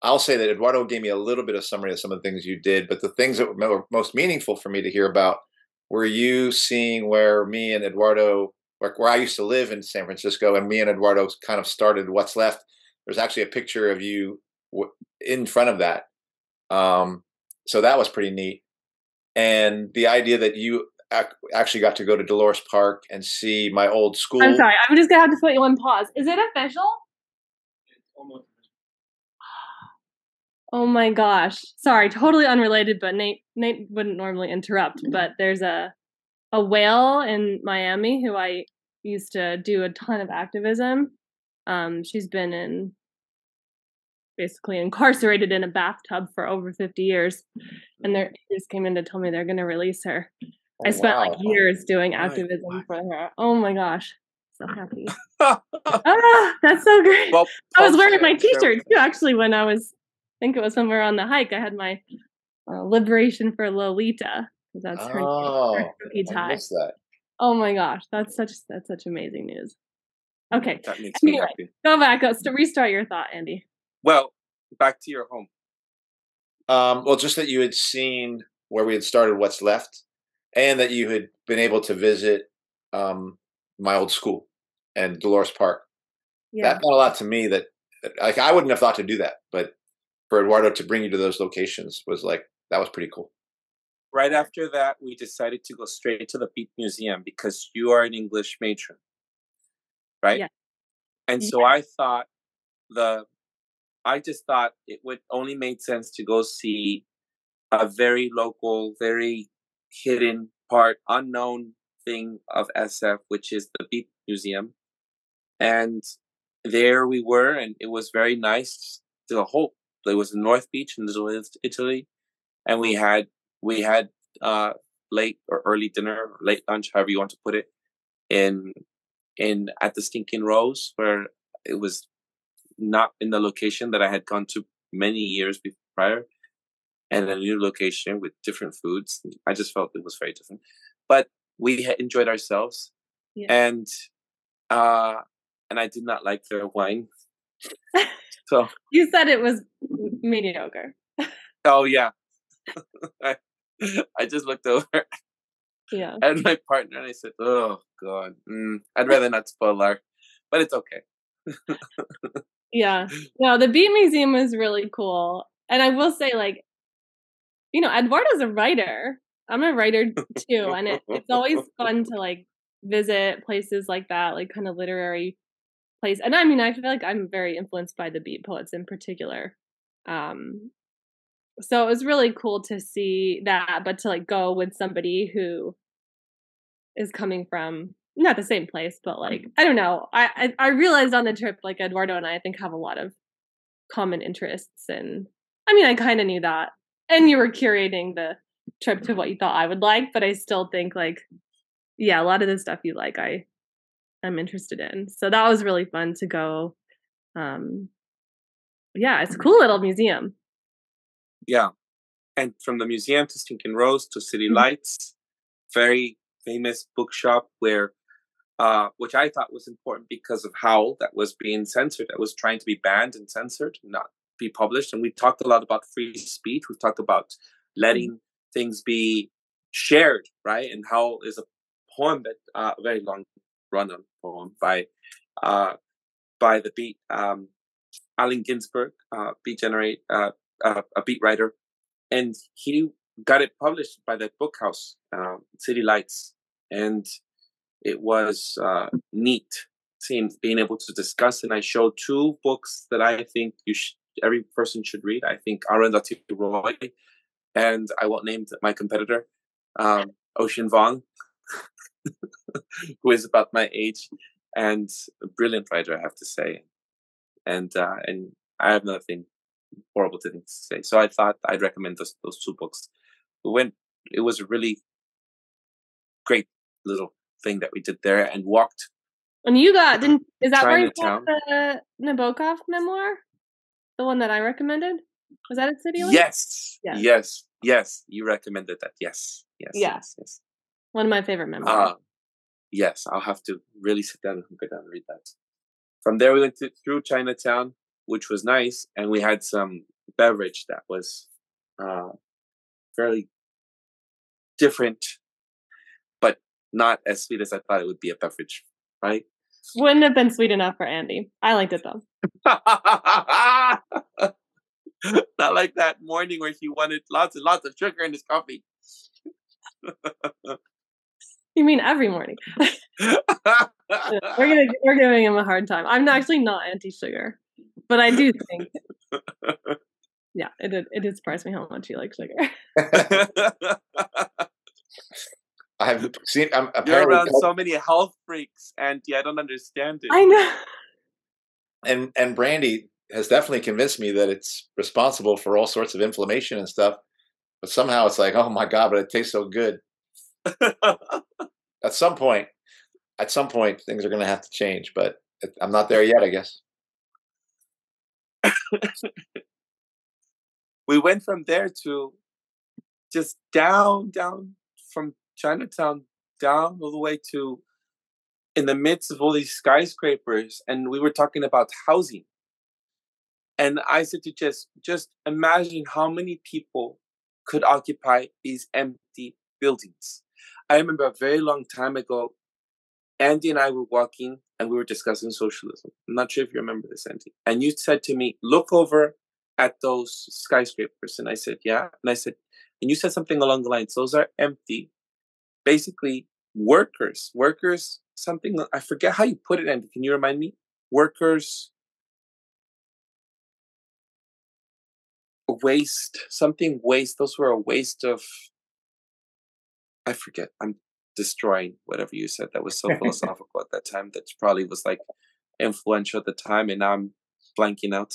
I'll say that Eduardo gave me a little bit of summary of some of the things you did, but the things that were most meaningful for me to hear about were you seeing where me and Eduardo, like where I used to live in San Francisco, and me and Eduardo kind of started What's Left. There's actually a picture of you in front of that. Um, so that was pretty neat. And the idea that you ac- actually got to go to Dolores Park and see my old school. I'm sorry. I'm just going to have to put you on pause. Is it official? It's almost. Oh my gosh. Sorry, totally unrelated, but Nate Nate wouldn't normally interrupt, but there's a a whale in Miami who I used to do a ton of activism. Um, she's been in basically incarcerated in a bathtub for over fifty years, and they just came in to tell me they're going to release her. Oh, I spent wow. like years doing activism oh, for her. Oh my gosh. So happy. Ah, that's so great. Well, I was wearing my t-shirt too, actually, when I was I think it was somewhere on the hike. I had my uh, Liberation for Lolita. That's her. Oh, I missed that. Oh my gosh, that's such that's such amazing news. Okay, that makes anyway, me happy. Go back, let's restart your thought, Andy. Well, back to your home. Um, well, just that you had seen where we had started What's Left, and that you had been able to visit um, my old school and Dolores Park. Yeah. That meant a lot to me. That like I wouldn't have thought to do that, but for Eduardo to bring you to those locations was like that was pretty cool. Right after that, we decided to go straight to the Piet Museum because you are an English matron, right? Yeah. And so yeah. I thought the, I just thought it would only make sense to go see a very local, very hidden part, unknown thing of S F, which is the Piet Museum. And there we were, and it was very nice. The whole, it was North Beach in Italy, and we had We had uh, late or early dinner, late lunch, however you want to put it, in in at the Stinking Rose, where it was not in the location that I had gone to many years before, prior, and a new location with different foods. I just felt it was very different, but we had enjoyed ourselves, yeah. and uh, and I did not like their wine. So you said it was mediocre. Oh yeah. I just looked over yeah. at my partner and I said, oh, God, mm, I'd rather not spoil our, but it's okay. yeah. No, the Piet Museum was really cool. And I will say, like, you know, Eduardo's a writer. I'm a writer, too. And it, it's always fun to, like, visit places like that, like kind of literary place. And I mean, I feel like I'm very influenced by the Beat Poets in particular. Um So it was really cool to see that, but to like go with somebody who is coming from not the same place, but like, I don't know. I, I, I realized on the trip, like Eduardo and I, I think have a lot of common interests. And I mean, I kind of knew that. And you were curating the trip to what you thought I would like, but I still think like, yeah, a lot of the stuff you like, I am interested in. So that was really fun to go. Um, yeah, it's a cool little museum. Yeah. And from the museum to Stinking Rose to City Lights, very famous bookshop where, uh, which I thought was important because of Howl that was being censored, that was trying to be banned and censored, not be published. And we talked a lot about free speech. We talked about letting mm-hmm. things be shared, right? And Howl is a poem that, uh, a very long run on poem by, uh, by the beat, um, Allen Ginsberg, uh, Beat Generate, uh, Uh, a beat writer, and he got it published by that book house, uh, City Lights, and it was uh, neat seeing being able to discuss. And I showed two books that I think you should, every person should read. I think Arundhati Roy, and I won't name my competitor, um, Ocean Vuong, who is about my age and a brilliant writer, I have to say. And uh, and I have nothing horrible thing to say. So I thought I'd recommend those those two books. When it was a really great little thing that we did there and walked. And you got didn't is that where you got the Nabokov memoir, the one that I recommended? Was that at City Lights? Yes, yes, yes, yes. You recommended that. Yes, yes, yeah. yes, yes. One of my favorite memoirs. Uh, yes, I'll have to really sit down and go down and read that. From there, we went to, through Chinatown, which was nice, and we had some beverage that was uh, fairly different, but not as sweet as I thought it would be a beverage, right? Wouldn't have been sweet enough for Andy. I liked it, though. Not like that morning where he wanted lots and lots of sugar in his coffee. You mean every morning. we're gonna, we're giving him a hard time. I'm actually not anti-sugar. But I do think, yeah, it did, it did surprise me how much you like sugar. I have seen. I'm You're around so many health freaks, Auntie. I don't understand it. I know. And and brandy has definitely convinced me that it's responsible for all sorts of inflammation and stuff. But somehow it's like, oh my God! But it tastes so good. At some point, at some point, things are going to have to change. But I'm not there yet, I guess. We went from there to just down, down from Chinatown down all the way to in the midst of all these skyscrapers, and we were talking about housing. And I said to Jess, just imagine how many people could occupy these empty buildings. I remember a very long time ago, Andy and I were walking and we were discussing socialism. I'm not sure if you remember this, Andy. And you said to me, look over at those skyscrapers. And I said, yeah. And I said, and you said something along the lines, those are empty. Basically, workers, workers, something, I forget how you put it, Andy. Can you remind me? Workers, waste, something waste. Those were a waste of, I forget, I'm destroying whatever you said. That was so philosophical at that time. That probably was like influential at the time. And now I'm blanking out.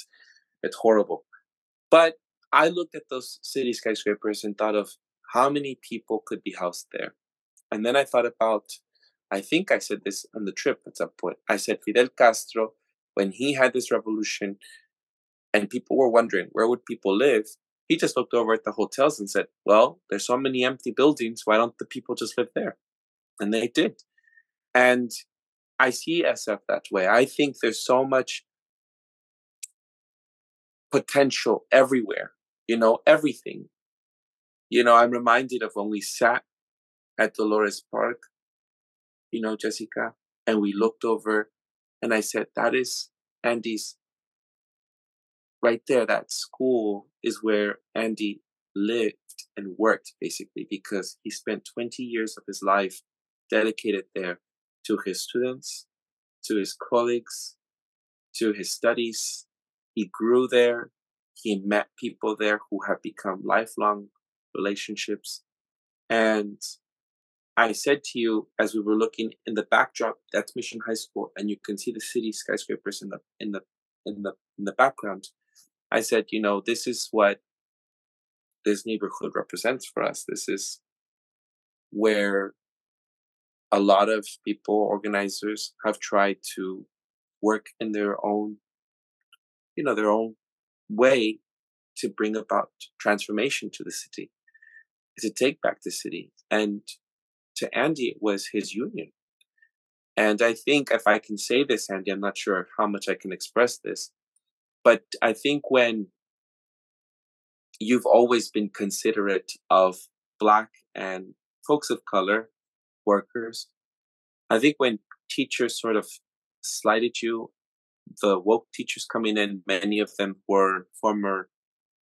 It's horrible. But I looked at those city skyscrapers and thought of how many people could be housed there. And then I thought about, I think I said this on the trip at some point. I said, Fidel Castro, when he had this revolution and people were wondering, where would people live? He just looked over at the hotels and said, well, there's so many empty buildings. Why don't the people just live there? And they did. And I see S F that way. I think there's so much potential everywhere, you know, everything. You know, I'm reminded of when we sat at Dolores Park, you know, Jessica, and we looked over and I said, that is Andy's, right there. That school is where Andy lived and worked, basically, because he spent twenty years of his life dedicated there to his students, to his colleagues, to his studies. He grew there. He met people there who have become lifelong relationships. And I said to you, as we were looking in the backdrop, that's Mission High School, and you can see the city skyscrapers in the in the in the in the background. I said, you know, this is what this neighborhood represents for us. This is where a lot of people, organizers, have tried to work in their own, you know, their own way to bring about transformation to the city, to take back the city. And to Andy, it was his union. And I think if I can say this, Andy, I'm not sure how much I can express this, but I think when you've always been considerate of Black and folks of color, workers, I think when teachers sort of slighted you, the woke teachers coming in, many of them were former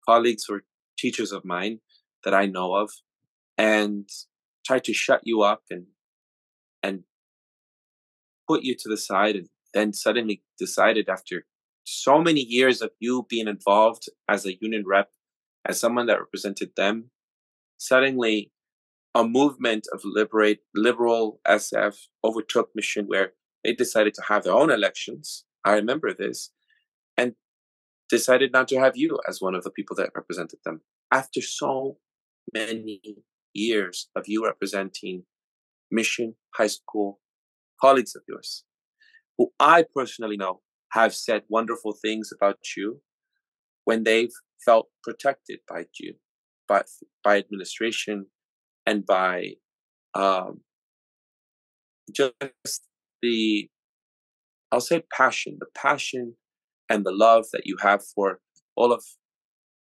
colleagues or teachers of mine that I know of, and try to shut you up and and put you to the side, and then suddenly decided after so many years of you being involved as a union rep, as someone that represented them, suddenly a movement of liberate liberal S F overtook Mission, where they decided to have their own elections. I remember this, and decided not to have you as one of the people that represented them after so many years of you representing Mission High School colleagues of yours, who I personally know have said wonderful things about you when they've felt protected by you, by by administration, and by um, just the, I'll say passion, the passion and the love that you have for all of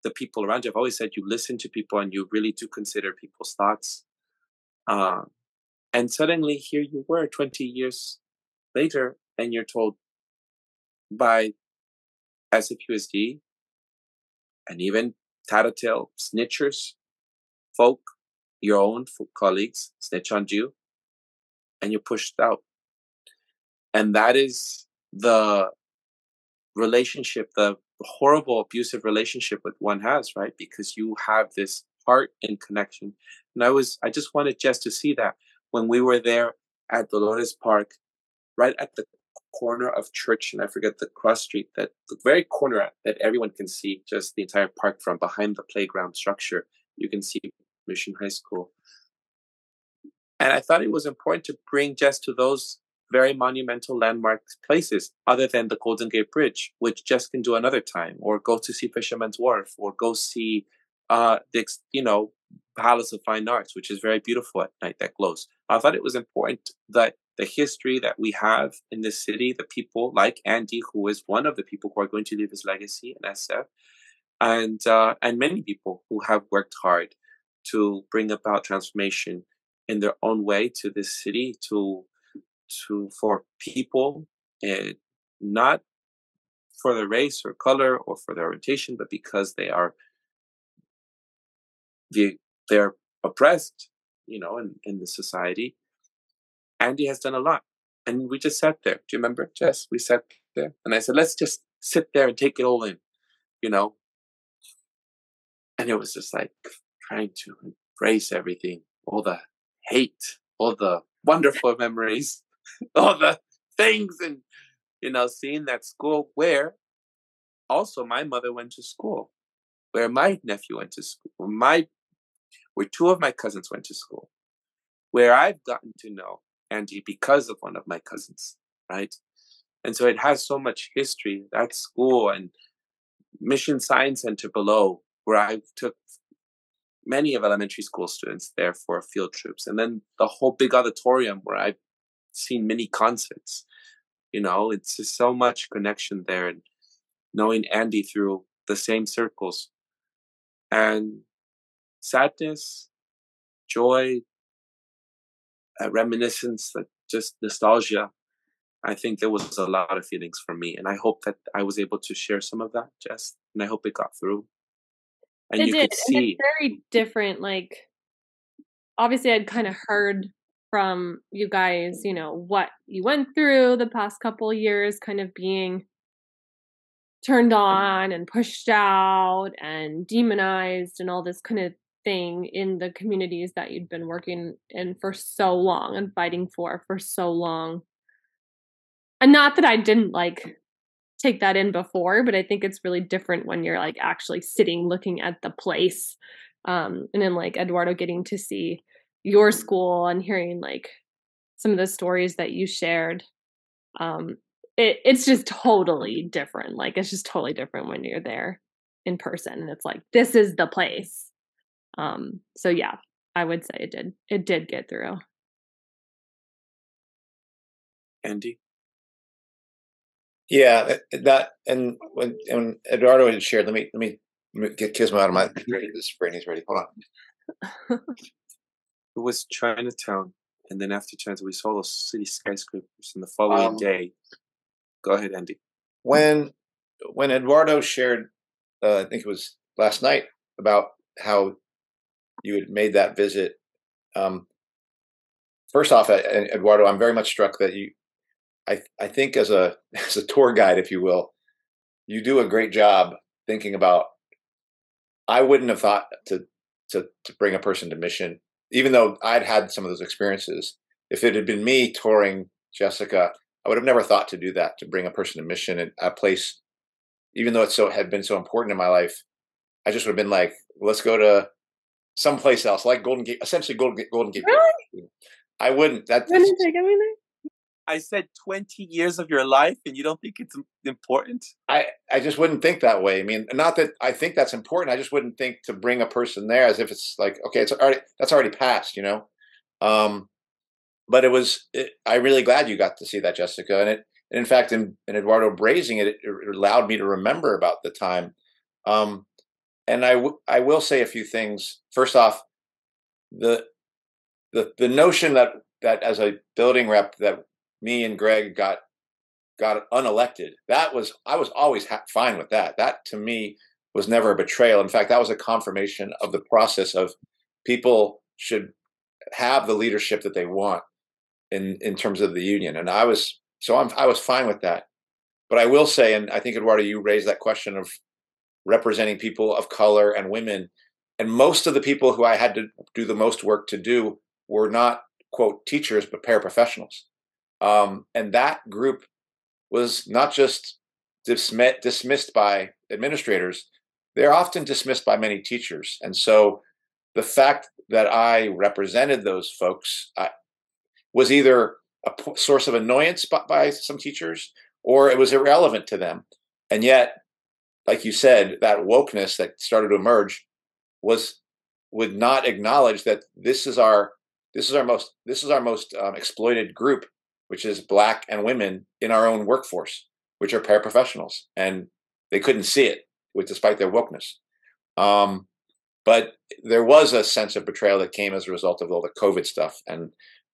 the people around you. I've always said you listen to people and you really do consider people's thoughts. Uh, and suddenly here you were twenty years later, and you're told by S F U S D and even tattletale snitchers, folk, your own folk colleagues snitch on you, and you're pushed out. And that is the relationship, the horrible, abusive relationship that one has, right? Because you have this heart and connection. And I was, I just wanted Jess to see that when we were there at Dolores Park, right at the corner of Church, and I forget the cross street, that the very corner that everyone can see just the entire park from behind the playground structure, you can see Mission High School. And I thought it was important to bring Jess to those very monumental landmark places other than the Golden Gate Bridge, which Jess can do another time, or go to see Fisherman's Wharf, or go see uh, the, you know, Palace of Fine Arts, which is very beautiful at night, that glows. I thought it was important that the history that we have in this city, the people like Andy, who is one of the people who are going to leave his legacy in S F, and uh, and many people who have worked hard to bring about transformation in their own way to this city, to to for people, uh, not for their race or color or for their orientation, but because they are the they're oppressed, you know, in, in the society. Andy has done a lot. And we just sat there. Do you remember, Jess? We sat there. And I said, let's just sit there and take it all in, you know? And it was just like trying to embrace everything, all the hate, all the wonderful memories, all the things. And, you know, seeing that school where also my mother went to school, where my nephew went to school, where my where two of my cousins went to school, where I've gotten to know Andy because of one of my cousins, right? And so it has so much history, that school and Mission Science Center below, where I took many of elementary school students there for field trips. And then the whole big auditorium where I've seen many concerts. You know, it's just so much connection there and knowing Andy through the same circles. And sadness, joy, a reminiscence, like just nostalgia. I think there was a lot of feelings for me. And I hope that I was able to share some of that, Jess. And I hope it got through. And it you did. Could see. And it's very different. Like, obviously, I'd kind of heard from you guys, you know, what you went through the past couple of years, kind of being turned on and pushed out and demonized and all this kind of thing in the communities that you'd been working in for so long and fighting for for so long. And not that I didn't like take that in before, but I think it's really different when you're like actually sitting looking at the place, um and then like Eduardo getting to see your school and hearing like some of the stories that you shared. um it it's just totally different. Like it's just totally different when you're there in person and it's like, this is the place. Um, so yeah, I would say it did. It did get through. Andy? Yeah, that, and when, when Eduardo had shared, let me, let me, let me get Kismo out of my, this brain is ready. Hold on. It was Chinatown. And then after Chinatown, we saw those city skyscrapers and the following um, day. Go ahead, Andy. When, when Eduardo shared, uh, I think it was last night, about how you had made that visit. Um, first off, Eduardo, I'm very much struck that you, I I think as a as a tour guide, if you will, you do a great job thinking about. I wouldn't have thought to to to bring a person to Mission, even though I'd had some of those experiences. If it had been me touring Jessica, I would have never thought to do that, to bring a person to Mission and a place, even though it's so had been so important in my life. I just would have been like, let's go to someplace else, like Golden Gate, essentially Golden, Golden Gate. Really? I wouldn't. That, that's, I said twenty years of your life, and you don't think it's important? I, I just wouldn't think that way. I mean, not that I think that's important. I just wouldn't think to bring a person there as if it's like, okay, it's already that's already passed, you know. Um, but it was. It, I'm really glad you got to see that, Jessica. And it, and in fact, in, in Eduardo Brazing it, it, it allowed me to remember about the time. Um, And I, w- I will say a few things. First off, the the the notion that, that as a building rep that me and Greg got got unelected, that was I was always ha- fine with that. That to me was never a betrayal. In fact, that was a confirmation of the process of people should have the leadership that they want in in terms of the union. And I was so I'm I was fine with that. But I will say, and I think Eduardo, you raised that question of representing people of color and women. And most of the people who I had to do the most work to do were not, quote, teachers, but paraprofessionals. Um, and that group was not just dismiss- dismissed by administrators, they're often dismissed by many teachers. And so the fact that I represented those folks I, was either a p- source of annoyance by, by some teachers, or it was irrelevant to them. And yet, like you said, that wokeness that started to emerge was would not acknowledge that this is our this is our most this is our most um, exploited group, which is Black and women in our own workforce, which are paraprofessionals, and they couldn't see it, with despite their wokeness. Um, but there was a sense of betrayal that came as a result of all the COVID stuff, and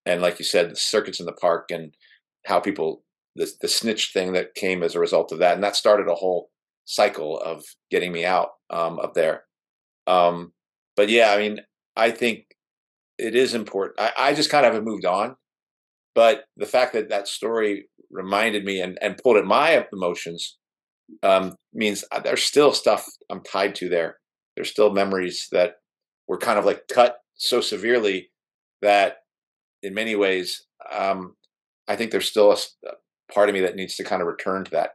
and like you said, the circuits in the park, and how people the the snitch thing that came as a result of that, and that started a whole cycle of getting me out um, of there. Um, but yeah, I mean, I think it is important. I, I just kind of have moved on, but the fact that that story reminded me and, and pulled at my emotions um, means there's still stuff I'm tied to there. There's still memories that were kind of like cut so severely that in many ways, um, I think there's still a part of me that needs to kind of return to that.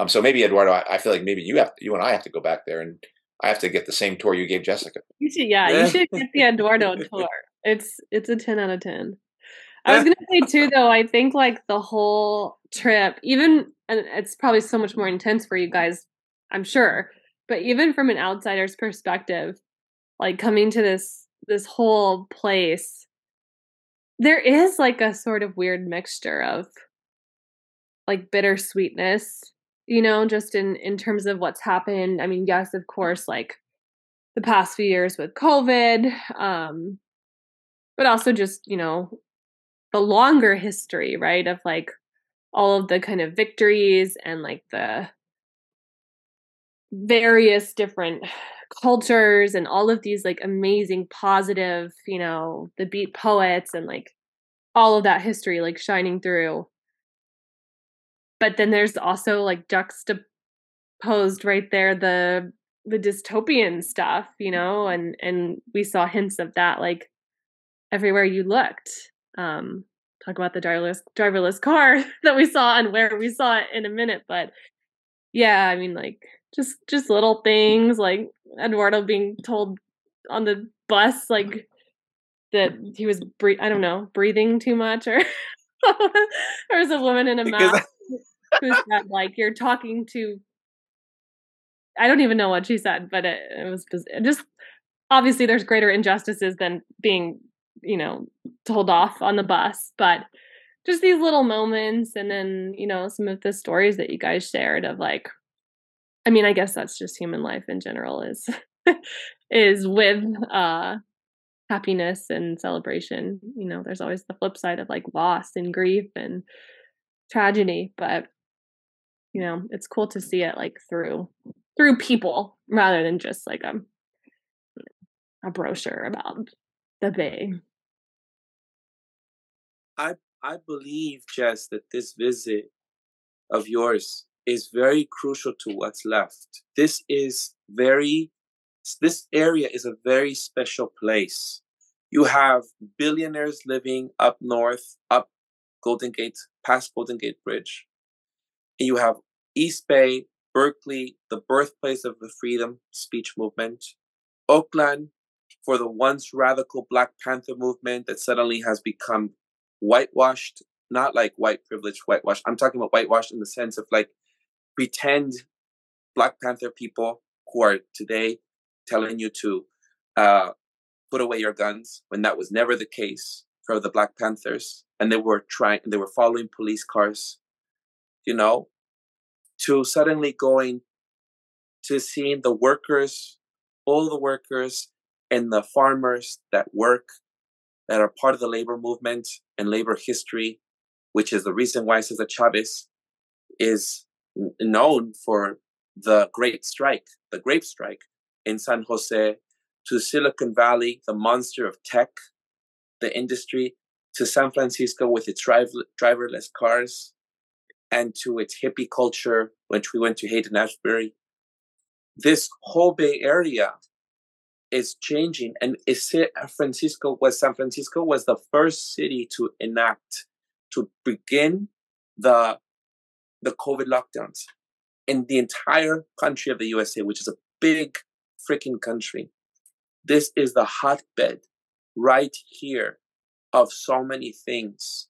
Um, so maybe, Eduardo, I, I feel like maybe you have to, you and I have to go back there, and I have to get the same tour you gave Jessica. You should, yeah, you should get the Eduardo tour. It's it's a ten out of ten. I was gonna say too, though, I think like the whole trip, even, and it's probably so much more intense for you guys, I'm sure, but even from an outsider's perspective, like coming to this this whole place, there is like a sort of weird mixture of like bittersweetness. You know, just in, in terms of what's happened. I mean, yes, of course, like the past few years with COVID, um, but also just, you know, the longer history, right, of like all of the kind of victories and like the various different cultures and all of these like amazing positive, you know, the Beat Poets and like all of that history like shining through. But then there's also like juxtaposed right there the the dystopian stuff, you know, and and we saw hints of that like everywhere you looked. Um, talk about the driverless driverless car that we saw and where we saw it in a minute, but yeah, I mean like just just little things like Eduardo being told on the bus like that he was bre- I don't know breathing too much, or there was a woman in a because mask. I- Who said like you're talking to? I don't even know what she said, but it, it was just obviously there's greater injustices than being, you know, told off on the bus, but just these little moments, and then you know some of the stories that you guys shared of like, I mean, I guess that's just human life in general is is with uh, happiness and celebration. You know, there's always the flip side of like loss and grief and tragedy, but. You know, it's cool to see it like through through people rather than just like a, a brochure about the Bay. I I believe, Jess, that this visit of yours is very crucial to what's left. This is very, this area is a very special place. You have billionaires living up north, up Golden Gate, past Golden Gate Bridge. And you have East Bay, Berkeley, the birthplace of the freedom speech movement, Oakland, for the once radical Black Panther movement that suddenly has become whitewashed, not like white privilege whitewashed. I'm talking about whitewashed in the sense of like pretend Black Panther people who are today telling you to uh, put away your guns when that was never the case for the Black Panthers. And they were trying, they were following police cars. You know, to suddenly going to seeing the workers, all the workers and the farmers that work, that are part of the labor movement and labor history, which is the reason why Cesar Chavez is known for the Great Strike, the Grape Strike in San Jose, to Silicon Valley, the monster of tech, the industry, to San Francisco with its driver- driverless cars, and to its hippie culture, which we went to Haight-Ashbury. This whole Bay Area is changing. And San Francisco was San Francisco was the first city to enact, to begin the, the COVID lockdowns in the entire country of the U S A, which is a big freaking country. This is the hotbed right here of so many things.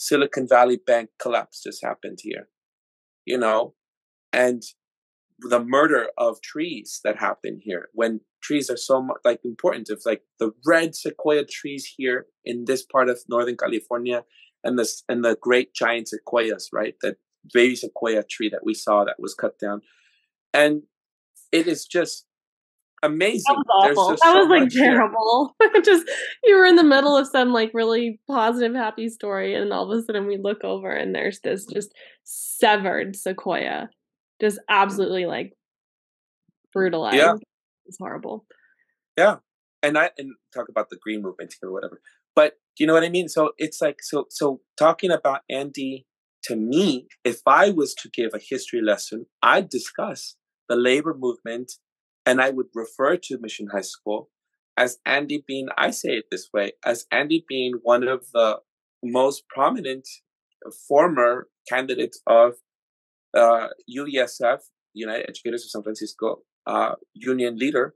Silicon Valley Bank collapse just happened here, you know, and the murder of trees that happen here when trees are so much like important. It's like the red sequoia trees here in this part of Northern California, and this and the great giant sequoias, right? That baby sequoia tree that we saw that was cut down, and it is just amazing. That was awful. That so was like terrible. Just you were in the middle of some like really positive, happy story, and all of a sudden we look over and there's this just severed sequoia, just absolutely like brutalized. Yeah. It's horrible. Yeah, and I and talk about the green movement or whatever, but you know what I mean. So it's like so so talking about Andy. To me, if I was to give a history lesson, I'd discuss the labor movement, and I would refer to Mission High School as Andy being, I say it this way, as Andy being one of the most prominent former candidates of uh, U E S F, United Educators of San Francisco, uh, union leader,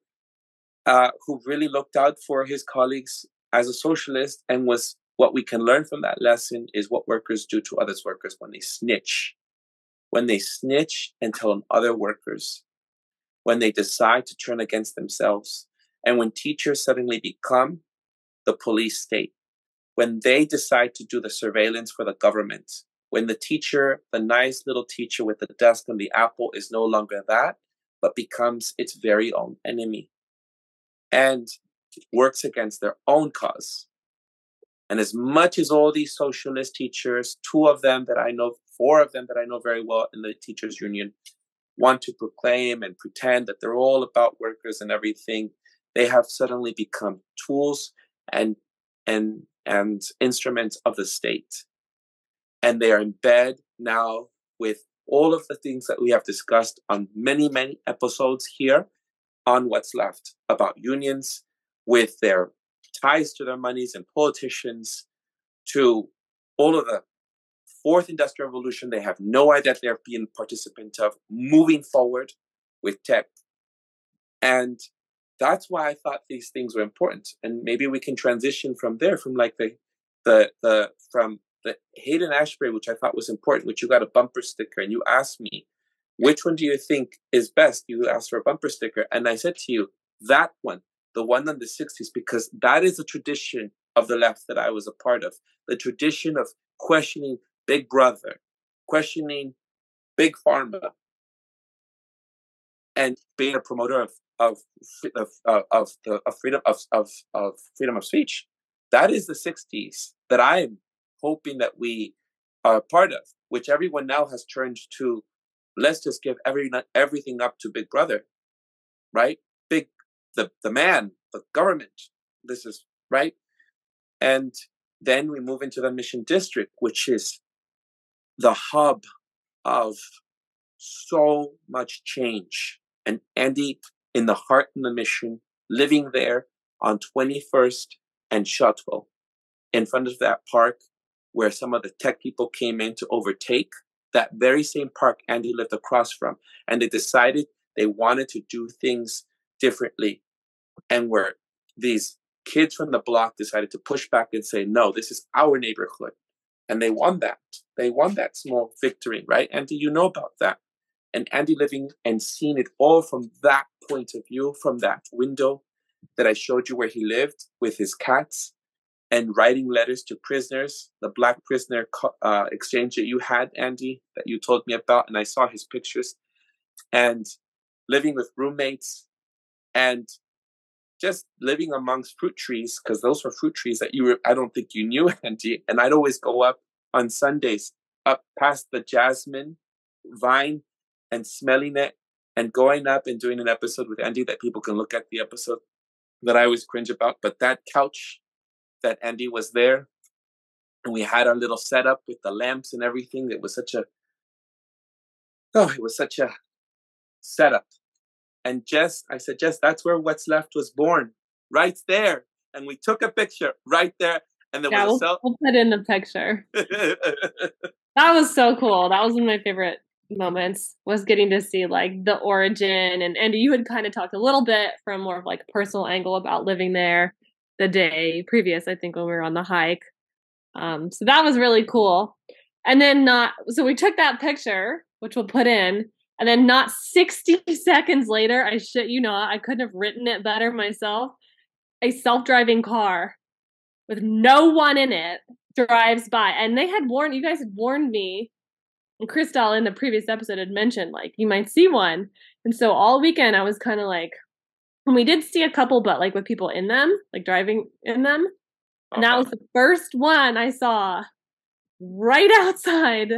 uh, who really looked out for his colleagues as a socialist and was. What we can learn from that lesson is what workers do to other workers when they snitch, when they snitch and tell on other workers, when they decide to turn against themselves, and when teachers suddenly become the police state, when they decide to do the surveillance for the government, when the teacher, the nice little teacher with the desk and the apple is no longer that, but becomes its very own enemy and works against their own cause. And as much as all these socialist teachers, two of them that I know, four of them that I know very well in the teachers union, want to proclaim and pretend that they're all about workers and everything, they have suddenly become tools and and and instruments of the state. And they are in bed now with all of the things that we have discussed on many, many episodes here on What's Left about unions, with their ties to their monies and politicians, to all of the fourth industrial revolution. They have no idea that they're being participant of moving forward with tech. And that's why I thought these things were important. And maybe we can transition from there, from like the, the, the, from the Hayden Ashbury, which I thought was important, which you got a bumper sticker and you asked me, which one do you think is best? You asked for a bumper sticker. And I said to you, that one. The one in the sixties, because that is a tradition of the left that I was a part of. The tradition of questioning Big Brother, questioning Big Pharma, and being a promoter of of of of, of the of freedom of, of of freedom of speech. That is the sixties that I am hoping that we are a part of, which everyone now has turned to. Let's just give every everything up to Big Brother, right? Big. The, the man, the government, this is right. And then we move into the Mission District, which is the hub of so much change. And Andy in the heart and the mission, living there on twenty-first and Shotwell, in front of that park where some of the tech people came in to overtake, that very same park Andy lived across from. And they decided they wanted to do things differently, and where these kids from the block decided to push back and say, no, this is our neighborhood. And they won that. They won that small victory, right? Andy, you know about that. And Andy living and seeing it all from that point of view, from that window that I showed you where he lived with his cats and writing letters to prisoners, the black prisoner uh, exchange that you had, Andy, that you told me about. And I saw his pictures, and living with roommates, and just living amongst fruit trees, because those were fruit trees that you were, I don't think you knew, Andy. And I'd always go up on Sundays, up past the jasmine vine and smelling it and going up and doing an episode with Andy that people can look at the episode that I always cringe about. But that couch that Andy was there, and we had our little setup with the lamps and everything. It was such a, oh, it was such a setup. And Jess, I said, Jess, that's where What's Left was born, right there. And we took a picture right there. And then yeah, we'll, cell- we'll put in a picture. That was so cool. That was one of my favorite moments, was getting to see like the origin. And Andy, you had kind of talked a little bit from more of like a personal angle about living there the day previous, I think, when we were on the hike. Um, so that was really cool. And then not, so we took that picture, which we'll put in. And then not sixty seconds later, I shit you not, I couldn't have written it better myself. A self-driving car with no one in it drives by. And they had warned, you guys had warned me, and Kristal in the previous episode had mentioned, like, you might see one. And so all weekend I was kind of like, and we did see a couple, but like with people in them, like driving in them. And that was the first one I saw right outside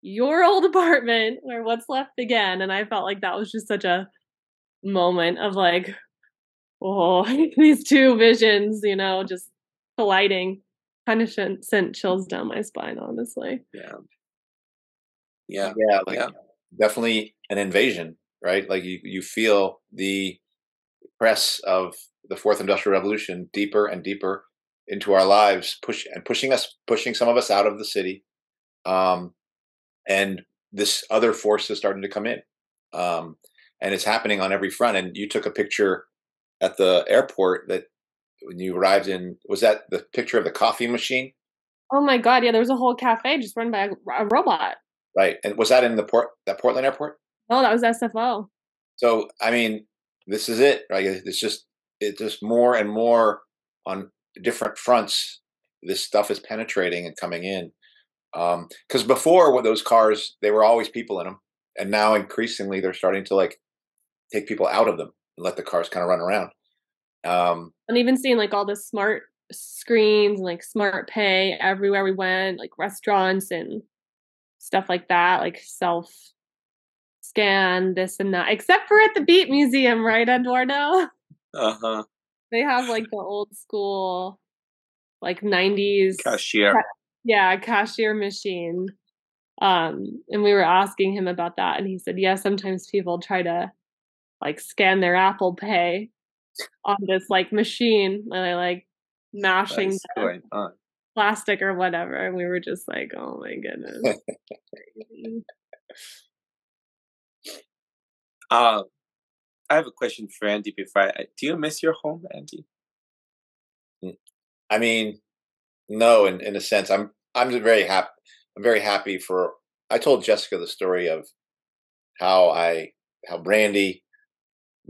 your old apartment where What's Left began. And I felt like that was just such a moment of like, oh, these two visions, you know, just colliding. Kind of sent chills down my spine, honestly. Yeah. Yeah. Yeah. Like, yeah. Definitely an invasion, right? Like you, you feel the press of the Fourth Industrial Revolution deeper and deeper into our lives, push and pushing us, pushing some of us out of the city. Um, and this other force is starting to come in. Um, and it's happening on every front. And you took a picture at the airport that when you arrived in, was that the picture of the coffee machine? Oh my God. Yeah. There was a whole cafe just run by a, a robot. Right. And was that in the port, that Portland airport? No, that was S F O. So, I mean, this is it, right? It's just, it's just more and more on different fronts, this stuff is penetrating and coming in. Um, cause before with those cars, they were always people in them. And now increasingly they're starting to like take people out of them and let the cars kind of run around. Um, and even seeing like all the smart screens and like smart pay everywhere we went, like restaurants and stuff like that, like self scan this and that, except for at the Beat Museum, right, Eduardo? Uh-huh. They have like the old school, like nineties cashier. Ca- yeah, cashier machine. Um, and we were asking him about that. And he said, yeah, sometimes people try to like scan their Apple Pay on this like machine and they're like mashing plastic or whatever. And we were just like, oh my goodness. uh I have a question for Andy before I, do you miss your home, Andy? I mean, no, in, in a sense. I'm I'm very happy I'm very happy for I told Jessica the story of how I how Brandy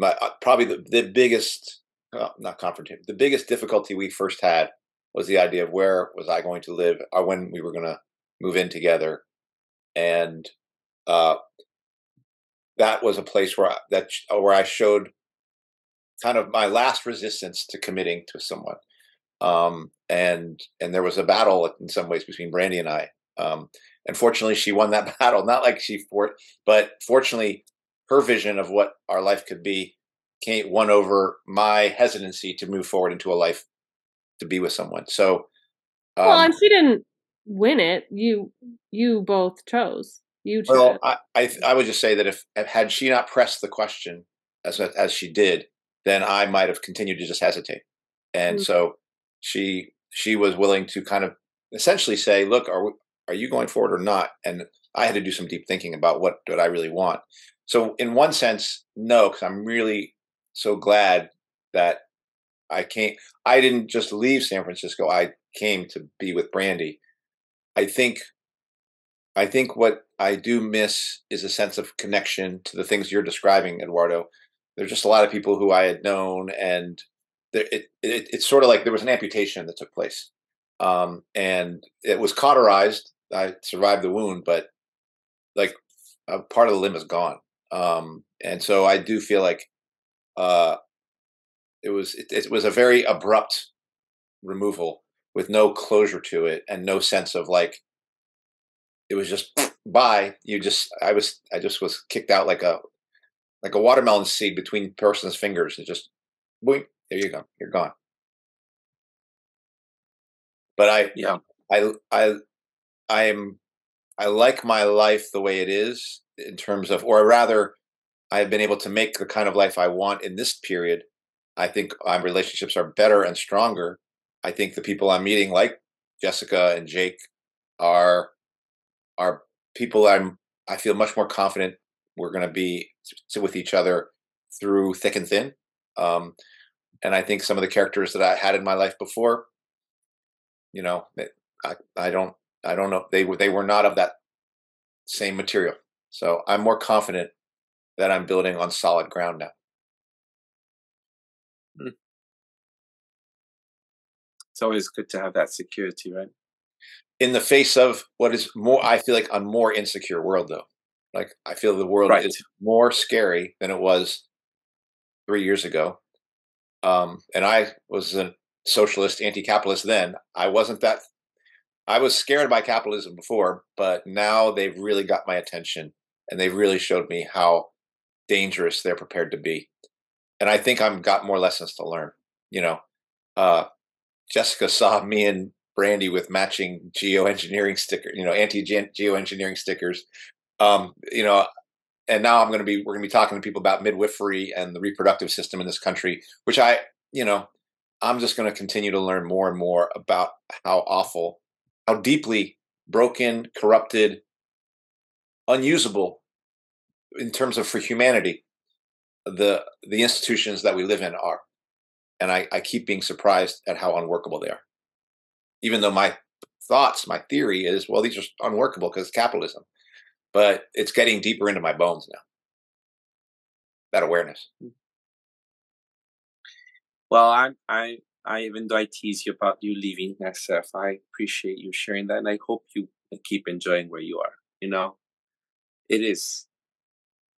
my probably the, the biggest well, not confrontation, the biggest difficulty we first had was the idea of where was I going to live or when we were gonna move in together. And uh that was a place where I, that where I showed kind of my last resistance to committing to someone, um, and and there was a battle in some ways between Brandy and I. Um, and fortunately, she won that battle. Not like she fought, but fortunately, her vision of what our life could be came won over my hesitancy to move forward into a life to be with someone. So, um, well, and she didn't win it. You you both chose. You well, I, I I would just say that if had she not pressed the question as as she did, then I might have continued to just hesitate. And mm-hmm. so she she was willing to kind of essentially say, "Look, are we, are you going forward or not?" And I had to do some deep thinking about what did I really want. So in one sense, no, because I'm really so glad that I came. I didn't just leave San Francisco. I came to be with Brandy. I think. I think what I do miss is a sense of connection to the things you're describing, Eduardo. There's just a lot of people who I had known, and there, it, it, it's sort of like there was an amputation that took place, um, and it was cauterized. I survived the wound, but like a part of the limb is gone, um, and so I do feel like uh, it was it, it was a very abrupt removal with no closure to it and no sense of like. It was just bye. You just, I was, I just was kicked out like a, like a watermelon seed between a person's fingers. It's just, boing, there you go, you're gone. But I, yeah, I, I, I am, I like my life the way it is in terms of, or rather, I've been able to make the kind of life I want in this period. I think my relationships are better and stronger. I think the people I'm meeting, like Jessica and Jake, are. Are people I'm, I feel much more confident we're going to be with each other through thick and thin. Um, and I think some of the characters that I had in my life before, you know, I, I don't, I don't know. They were, they were not of that same material. So I'm more confident that I'm building on solid ground now. Hmm. It's always good to have that security, right? In the face of what is more, I feel like a more insecure world, though. Like, I feel the world right. is more scary than it was three years ago. Um, and I was a socialist, anti-capitalist then. I wasn't that. I was scared by capitalism before, but now they've really got my attention, and they've really showed me how dangerous they're prepared to be. And I think I've got more lessons to learn. You know, uh, Jessica saw me and Brandy with matching geoengineering stickers, you know, anti-geoengineering stickers. Um, you know, and now I'm going to be, we're going to be talking to people about midwifery and the reproductive system in this country, which I, you know, I'm just going to continue to learn more and more about how awful, how deeply broken, corrupted, unusable in terms of for humanity, the, the institutions that we live in are. And I, I keep being surprised at how unworkable they are. Even though my thoughts, my theory is, well, these are unworkable because capitalism. But it's getting deeper into my bones now, that awareness. Well, I, I, I even though I tease you about you leaving N S F, I appreciate you sharing that, and I hope you keep enjoying where you are. You know, it is.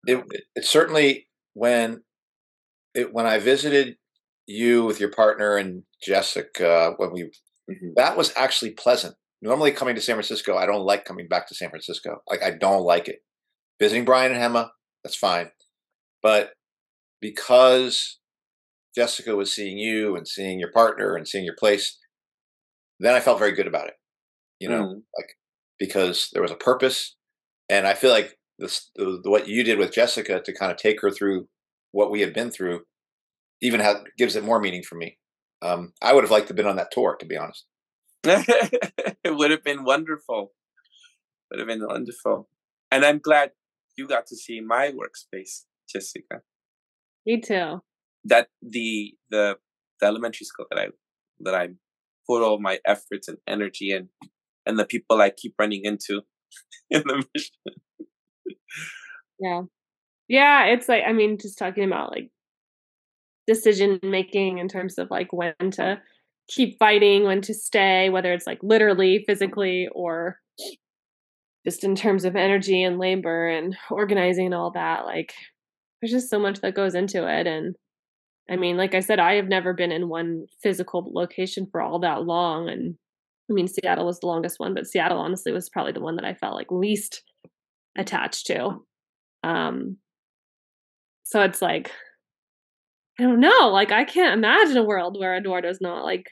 It, it certainly when it when I visited you with your partner and Jessica, when we mm-hmm. that was actually pleasant. Normally coming to San Francisco, I don't like coming back to San Francisco. Like, I don't like it. Visiting Brian and Hema, that's fine. But because Jessica was seeing you and seeing your partner and seeing your place, then I felt very good about it, you know, mm. like because there was a purpose. And I feel like this, the, what you did with Jessica to kind of take her through what we have been through even has, gives it more meaning for me. Um, I would have liked to have been on that tour, to be honest. It would have been wonderful. Would have been wonderful. And I'm glad you got to see my workspace, Jessica. Me too. That the the, the elementary school that I that I put all my efforts and energy in, and the people I keep running into in the mission. Yeah. Yeah, it's like, I mean, just talking about like decision making in terms of like when to keep fighting, when to stay, whether it's like literally, physically, or just in terms of energy and labor and organizing and all that. Like, there's just so much that goes into it. And I mean, like I said, I have never been in one physical location for all that long. And I mean, Seattle was the longest one, but Seattle honestly was probably the one that I felt like least attached to. Um, so it's like, I don't know. Like, I can't imagine a world where Eduardo's not like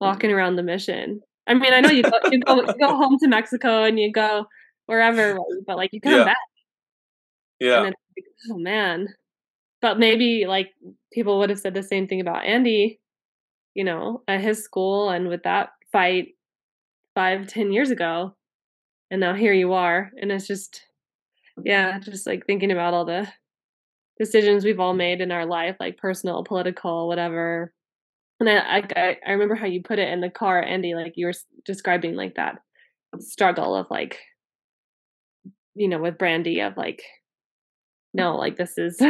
walking around the mission. I mean, I know you go, you go, you go home to Mexico and you go wherever, but like you come yeah. back. Yeah. And then, like, oh man. But maybe like people would have said the same thing about Andy, you know, at his school and with that fight five, ten years ago. And now here you are. And it's just, yeah, just like thinking about all the decisions we've all made in our life, like personal, political, whatever. And I, I, I remember how you put it in the car, Andy, like you were describing like that struggle of like, you know, with Brandy of like, no, like this is,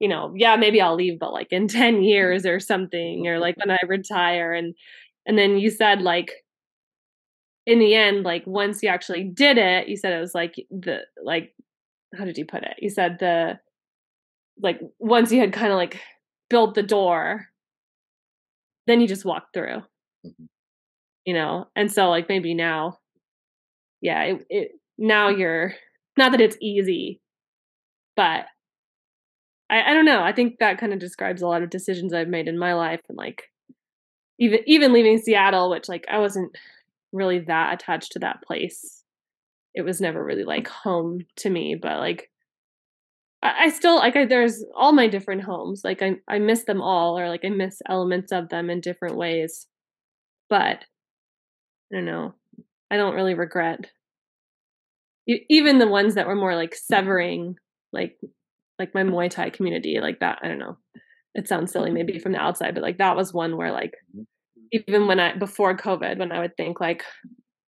you know, yeah, maybe I'll leave, but like in ten years or something, or like when I retire. And, and then you said like, in the end, like once you actually did it, you said it was like the, like, how did you put it? You said the, like once you had kind of like built the door, then you just walked through, mm-hmm. you know? And so like maybe now, yeah, it, it, now you're not that it's easy, but I, I don't know. I think that kind of describes a lot of decisions I've made in my life. And like, even, even leaving Seattle, which like, I wasn't really that attached to that place. It was never really like home to me, but like, I still like I, there's all my different homes. Like I, I miss them all, or like I miss elements of them in different ways. But I don't know. I don't really regret even the ones that were more like severing, like like my Muay Thai community, like that. I don't know. It sounds silly maybe from the outside, but like that was one where like even when I before COVID, when I would think like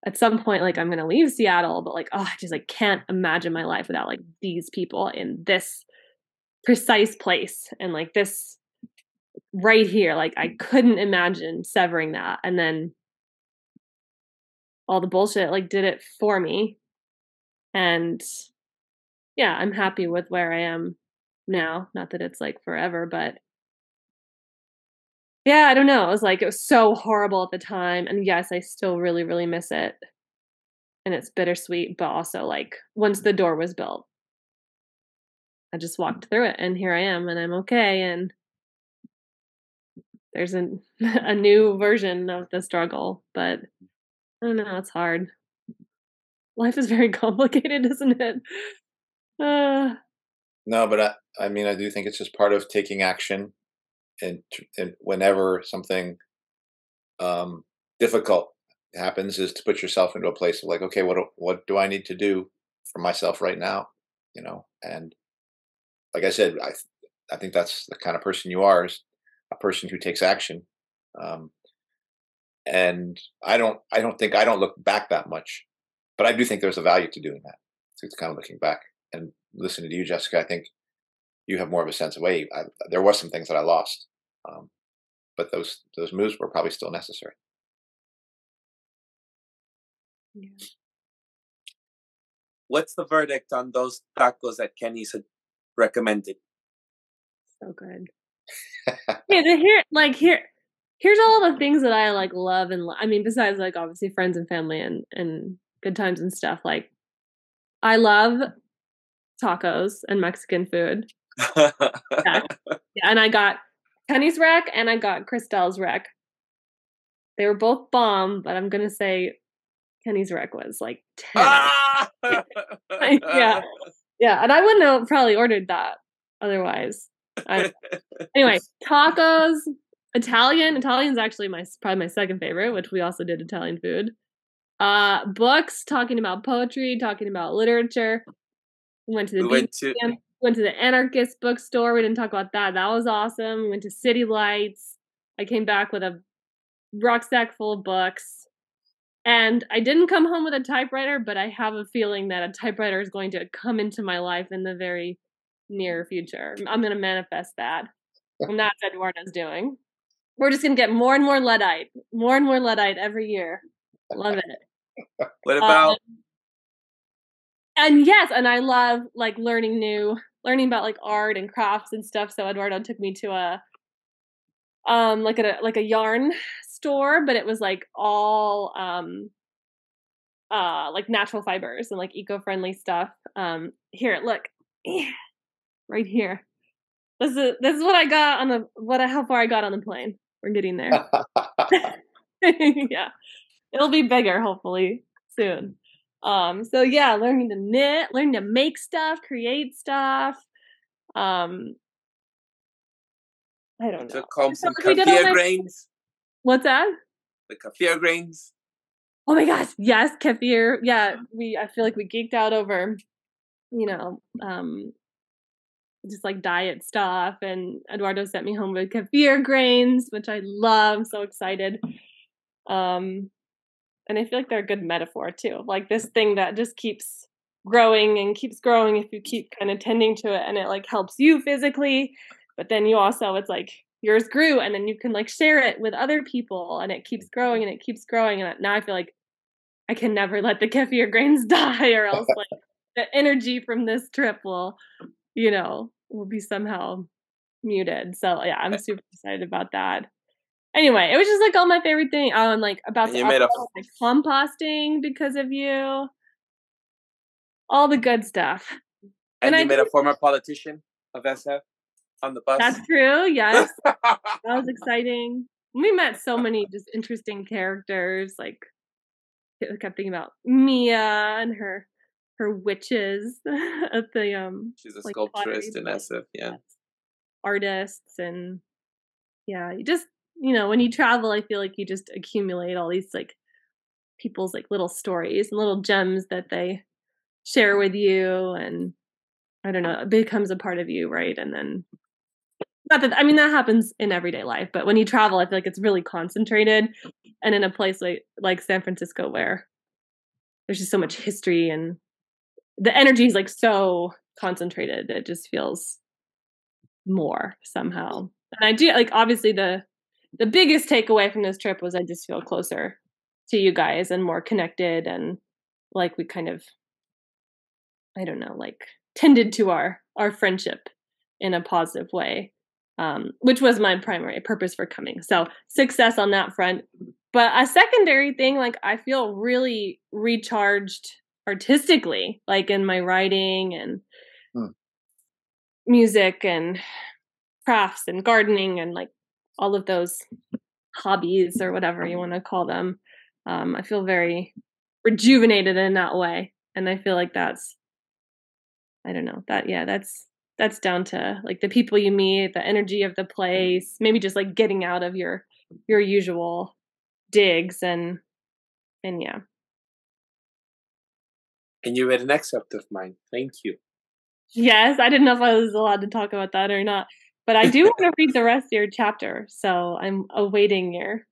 at some point, like I'm going to leave Seattle, but like, oh, I just like can't imagine my life without like these people in this precise place. And like this right here, like I couldn't imagine severing that. And then all the bullshit like did it for me. And yeah, I'm happy with where I am now. Not that it's like forever, but yeah, I don't know. It was like, it was so horrible at the time. And yes, I still really, really miss it. And it's bittersweet, but also like once the door was built, I just walked through it and here I am and I'm okay. And there's an, a new version of the struggle, but I don't know. It's hard. Life is very complicated, isn't it? Uh, no, but I, I mean, I do think it's just part of taking action. And, and whenever something um, difficult happens, is to put yourself into a place of like, okay, what do, what do I need to do for myself right now? You know, and like I said, I I think that's the kind of person you are, is a person who takes action. Um, and I don't I don't think I don't look back that much, but I do think there's a value to doing that. So it's kind of looking back and listening to you, Jessica. I think you have more of a sense of, hey, I, there was some things that I lost, um, but those those moves were probably still necessary. Yeah. What's the verdict on those tacos that Kenny's had recommended? So good. Yeah, here, like here, here's all the things that I like love and lo- I mean, besides like obviously friends and family and and good times and stuff. Like, I love tacos and Mexican food. Yeah. Yeah, and I got Kenny's rack and I got Christelle's rack. They were both bomb, but I'm gonna say Kenny's rack was like ten. Ah! yeah, yeah, and I wouldn't have probably ordered that otherwise. I, anyway, tacos, Italian. Italian's actually my probably my second favorite, which we also did Italian food. Uh, books, talking about poetry, talking about literature. We went to the we went, to- went to the anarchist bookstore. We didn't talk about that. That was awesome. We went to City Lights. I came back with a rucksack full of books. And I didn't come home with a typewriter, but I have a feeling that a typewriter is going to come into my life in the very near future. I'm going to manifest that. And that's what Eduardo's doing. We're just going to get more and more Luddite, more and more Luddite every year. Love it. What about... Um, And yes, and I love like learning new, learning about like art and crafts and stuff. So Eduardo took me to a, um, like a like a yarn store, but it was like all, um, uh, like natural fibers and like eco-friendly stuff. Um, here, look, yeah, right here. This is this is what I got on the what how far I got on the plane. We're getting there. Yeah, it'll be bigger hopefully soon. Um, so yeah, learning to knit, learning to make stuff, create stuff. Um, I don't know. Took home some kefir grains. What's that? The kefir grains. Oh my gosh. Yes. Kefir. Yeah. We, I feel like we geeked out over, you know, um, just like diet stuff. And Eduardo sent me home with kefir grains, which I love. I'm so excited. Um, And I feel like they're a good metaphor, too. Like this thing that just keeps growing and keeps growing if you keep kind of tending to it. And it like helps you physically. But then you also, it's like yours grew and then you can like share it with other people. And it keeps growing and it keeps growing. And now I feel like I can never let the kefir grains die or else like the energy from this trip will, you know, will be somehow muted. So, yeah, I'm super excited about that. Anyway, it was just like all my favorite thing. Oh, I'm like about to up- like composting because of you. All the good stuff. And, and you I made a former politician of S F on the bus. That's true. Yes, that was exciting. We met so many just interesting characters. Like, I kept thinking about Mia and her her witches at the um. She's a like, sculptrist in S F, yeah. Artists and yeah, you just. You know, when you travel, I feel like you just accumulate all these like people's like little stories and little gems that they share with you. And I don't know, it becomes a part of you. Right. And then not that I mean, that happens in everyday life. But when you travel, I feel like it's really concentrated. And in a place like like San Francisco, where there's just so much history and the energy is like so concentrated, it just feels more somehow. And I do, like, obviously the the biggest takeaway from this trip was I just feel closer to you guys and more connected, and like we kind of, I don't know, like tended to our our friendship in a positive way, um, which was my primary purpose for coming. So success on that front. But a secondary thing, like I feel really recharged artistically, like in my writing and hmm. music and crafts and gardening and like all of those hobbies or whatever you want to call them. Um, I feel very rejuvenated in that way. And I feel like that's, I don't know that. Yeah, that's, that's down to like the people you meet, the energy of the place, maybe just like getting out of your, your usual digs and, and yeah. And you read an excerpt of mine. Thank you. Yes. I didn't know if I was allowed to talk about that or not, but I do want to read the rest of your chapter. So I'm awaiting your,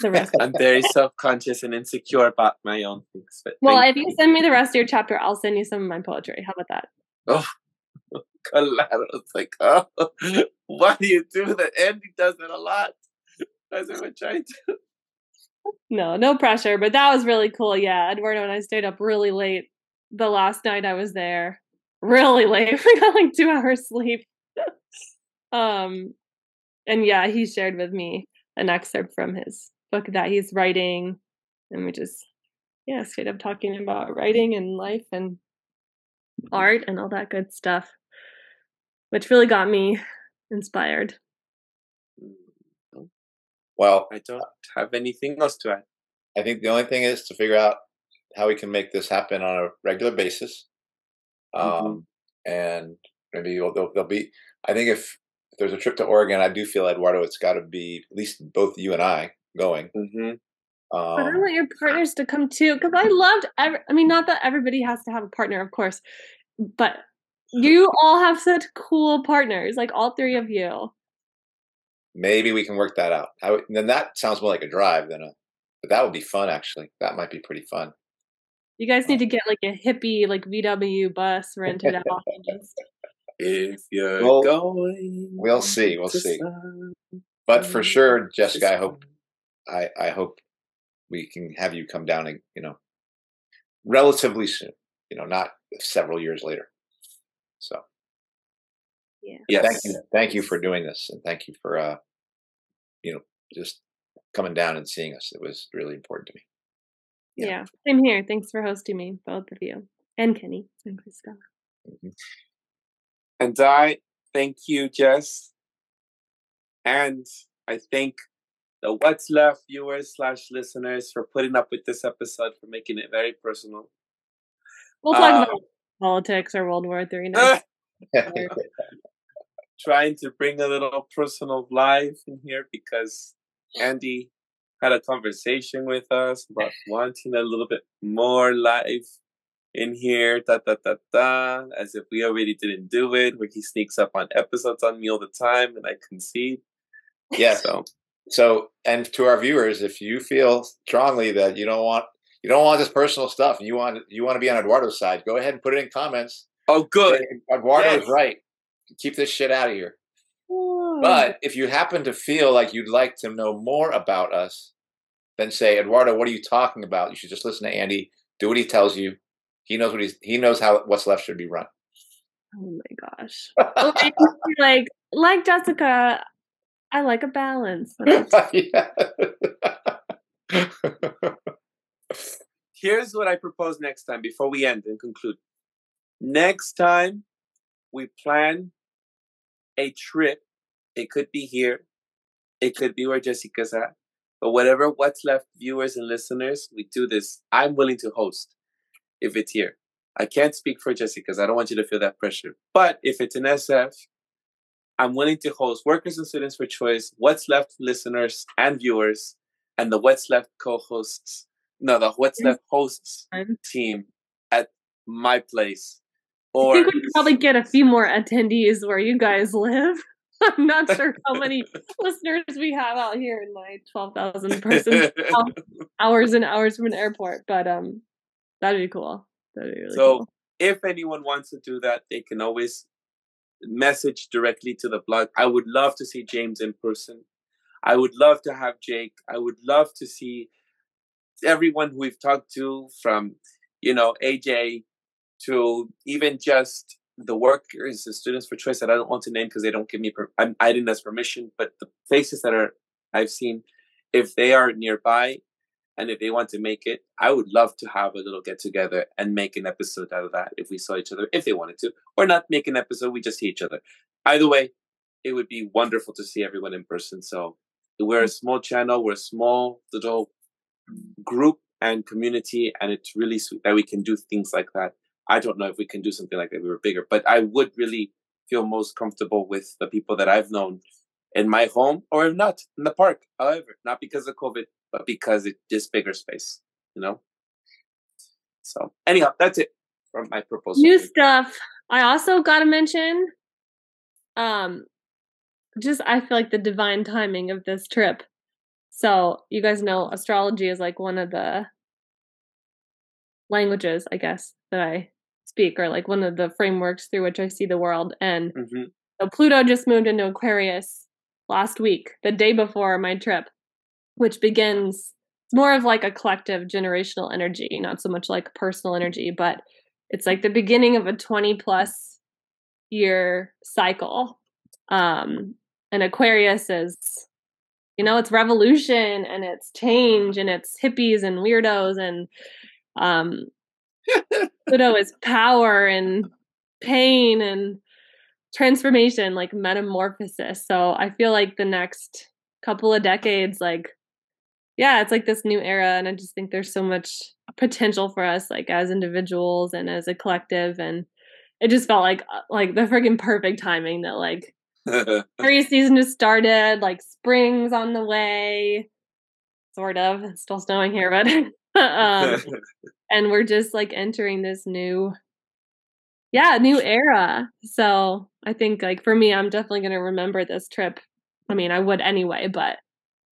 the rest. I'm very self-conscious and insecure about my own things. But well, if you send me the rest of your chapter, I'll send you some of my poetry. How about that? Oh, collateral. It's like, oh, why do you do that? Andy does it a lot. That's what I'm trying to. No, no pressure. But that was really cool. Yeah, Eduardo and I stayed up really late the last night I was there. Really late. We got like two hours sleep. um, and yeah, he shared with me an excerpt from his book that he's writing, and we just yeah straight up talking about writing and life and art and all that good stuff, which really got me inspired. Well, I don't have anything else to add. I think the only thing is to figure out how we can make this happen on a regular basis, um, mm-hmm. and maybe there'll, there'll be. I think if If there's a trip to Oregon, I do feel, Eduardo, it's got to be at least both you and I going. Mm-hmm. um, but I want your partners to come too, because I loved every, I mean, not that everybody has to have a partner, of course, but you all have such cool partners, like all three of you. Maybe we can work that out. I would, then that sounds more like a drive than a, but that would be fun, actually. That might be pretty fun. You guys need to get like a hippie, like V W bus rented out. If you're we'll, going, we'll see. We'll see. Sun, but for sure, Jessica, I hope, I, I hope we can have you come down, and, you know, relatively soon. You know, not several years later. So, yeah. Yes. Thank you. Thank you for doing this, and thank you for, uh, you know, just coming down and seeing us. It was really important to me. Yeah, yeah. Same here. Thanks for hosting me, both of you, and Kenny and Krista. Mm-hmm. And I thank you, Jess. And I thank the What's Left viewers slash listeners for putting up with this episode, for making it very personal. We'll talk um, about politics or World War Three next. Trying to bring a little personal life in here, because Andy had a conversation with us about wanting a little bit more life in here, da da da da, as if we already didn't do it, where he sneaks up on episodes on me all the time, and I concede. Yeah. So, so, and to our viewers, if you feel strongly that you don't want you don't want this personal stuff, and you want you want to be on Eduardo's side, go ahead and put it in comments. Oh, good. Say, Eduardo's yes. right. Keep this shit out of here. Ooh. But if you happen to feel like you'd like to know more about us, then say, Eduardo, what are you talking about? You should just listen to Andy. Do what he tells you. He knows what he's. He knows how What's Left should be run. Oh my gosh! Okay, like like Jessica, I like a balance. Here's what I propose next time before we end and conclude. Next time, we plan a trip. It could be here, it could be where Jessica's at, but whatever What's Left viewers and listeners, we do this. I'm willing to host. If it's here, I can't speak for Jessica because I don't want you to feel that pressure. But if it's in S F, I'm willing to host Workers and Students for Choice, What's Left listeners and viewers, and the What's Left co-hosts, no, the What's Left hosts team at my place. Or I think we could probably get a few more attendees where you guys live. I'm not sure how many listeners we have out here in my twelve thousand person hours and hours from an airport, but um. That'd be cool. That'd be really so cool. If anyone wants to do that, they can always message directly to the blog. I would love to see James in person. I would love to have Jake. I would love to see everyone who we've talked to, from, you know, A J to even just the workers, the Students for Choice that I don't want to name because they don't give me, per- I'm, I didn't ask permission, but the places that are I've seen, if they are nearby and if they want to make it, I would love to have a little get together and make an episode out of that if we saw each other, if they wanted to, or not make an episode, we just see each other. Either way, it would be wonderful to see everyone in person. So we're a small channel, we're a small little group and community, and it's really sweet that we can do things like that. I don't know if we can do something like that if we were bigger, but I would really feel most comfortable with the people that I've known in my home, or if not, in the park, however, not because of COVID, but because it's just bigger space, you know? So anyhow, that's it from my proposal. New stuff. I also got to mention, um, just, I feel like the divine timing of this trip. So you guys know astrology is like one of the languages, I guess, that I speak, or like one of the frameworks through which I see the world. And mm-hmm. so Pluto just moved into Aquarius last week, the day before my trip, which begins more of like a collective generational energy, not so much like personal energy, but it's like the beginning of a twenty plus year cycle. Um, and Aquarius is, you know, it's revolution and it's change and it's hippies and weirdos, and um, Pluto is power and pain and transformation, like metamorphosis. So I feel like the next couple of decades, like, yeah, it's like this new era. And I just think there's so much potential for us, like as individuals and as a collective. And it just felt like, like the freaking perfect timing that like, Aquarius season just started, like spring's on the way, sort of. It's still snowing here, but um, and we're just like entering this new, yeah, new era. So I think like for me, I'm definitely going to remember this trip. I mean, I would anyway, but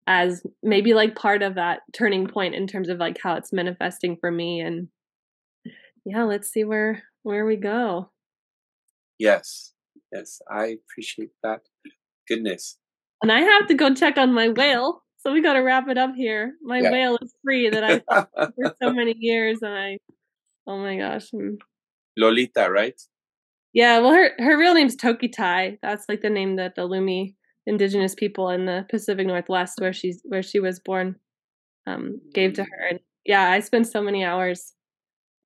as maybe like part of that turning point in terms of like how it's manifesting for me. And yeah, let's see where where we go. Yes. Yes, I appreciate that. Goodness. And I have to go check on my whale. So we got to wrap it up here. My yeah. whale is free that I've had for so many years. And I, oh my gosh. Lolita, right? Yeah, well, her, her real name's Tokitai. That's like the name that the Lumi indigenous people in the Pacific Northwest, where she's where she was born, um, gave to her. And yeah, I spent so many hours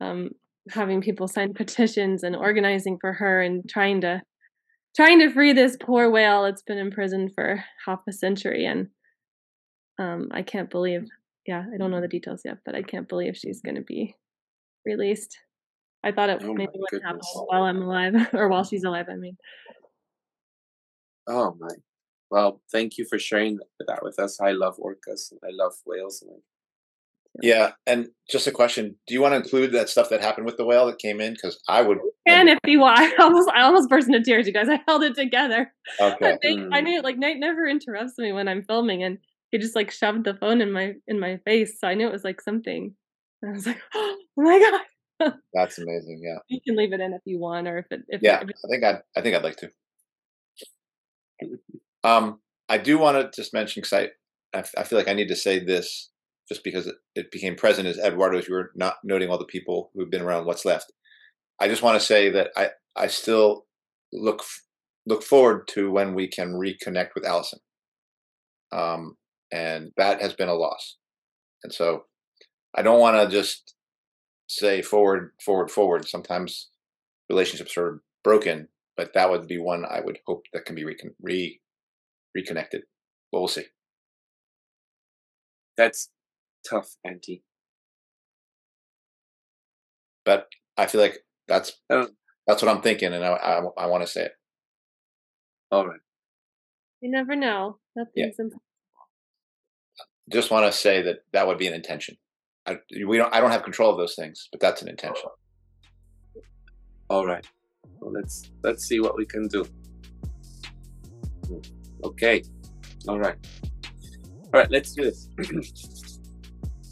um, having people sign petitions and organizing for her and trying to Trying to free this poor whale that's been in prison for half a century. And um, I can't believe, yeah, I don't know the details yet, but I can't believe she's going to be released. I thought it oh maybe wouldn't goodness. happen while I'm alive, or while she's alive, I mean. Oh, my. Well, thank you for sharing that with us. I love orcas, and I love whales. And yeah, and just a question: do you want to include that stuff that happened with the whale that came in? Because I would. And if you want, I almost, I almost burst into tears, you guys. I held it together. Okay. I, think, mm. I knew, like, Nate never interrupts me when I'm filming, and he just like shoved the phone in my in my face, so I knew it was like something. And I was like, oh my god. That's amazing. Yeah. You can leave it in if you want, or if it. If yeah, it, if it, I think I, I think I'd like to. Um, I do want to just mention, because I, I feel like I need to say this. Just because it became present as Eduardo, as you were not noting all the people who've been around What's Left. I just want to say that I, I still look look forward to when we can reconnect with Allison. Um, and that has been a loss. And so I don't want to just say forward, forward, forward. Sometimes relationships are broken, but that would be one I would hope that can be recon- re- reconnected. But we'll see. That's tough, Auntie. But I feel like that's oh. that's what I'm thinking, and I I, I want to say it. All right. You never know. Nothing's yeah. impossible. Just want to say that that would be an intention. I we don't I don't have control of those things, but that's an intention. All right. Well, let's let's see what we can do. Okay. All right. All right. Let's do this.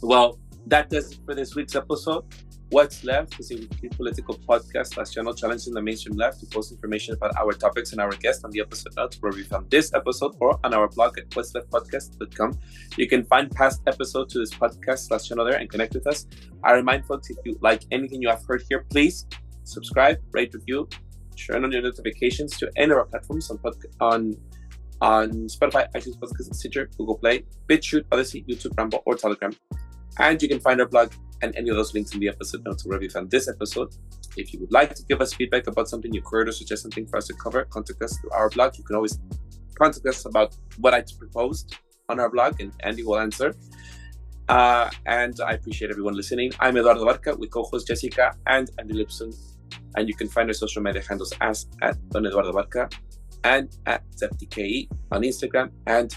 Well, that does it for this week's episode. What's Left is a weekly political podcast slash channel challenging the mainstream left to post information about our topics and our guests on the episode notes where we found this episode or on our blog at what's left podcast dot com. You can find past episodes to this podcast slash channel there and connect with us. I remind folks, if you like anything you have heard here, please subscribe, rate, review, turn on your notifications to any of our platforms on podcast, on on Spotify, iTunes, Podcast, Stitcher, Google Play, BitChute, Odyssey, YouTube, Rumble, or Telegram. And you can find our blog and any of those links in the episode notes wherever you found this episode. If you would like to give us feedback about something you heard or suggest something for us to cover, contact us through our blog. You can always contact us about what I proposed on our blog, and Andy will answer. Uh, and I appreciate everyone listening. I'm Eduardo Barca with co-host Jessica and Andy Lipson. And you can find our social media handles as at Don Eduardo Barca and at ZepTKE on Instagram and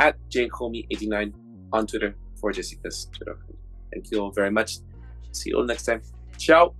at J Homie eighty-nine on Twitter for Jessica's Twitter. Thank you all very much. See you all next time. Ciao.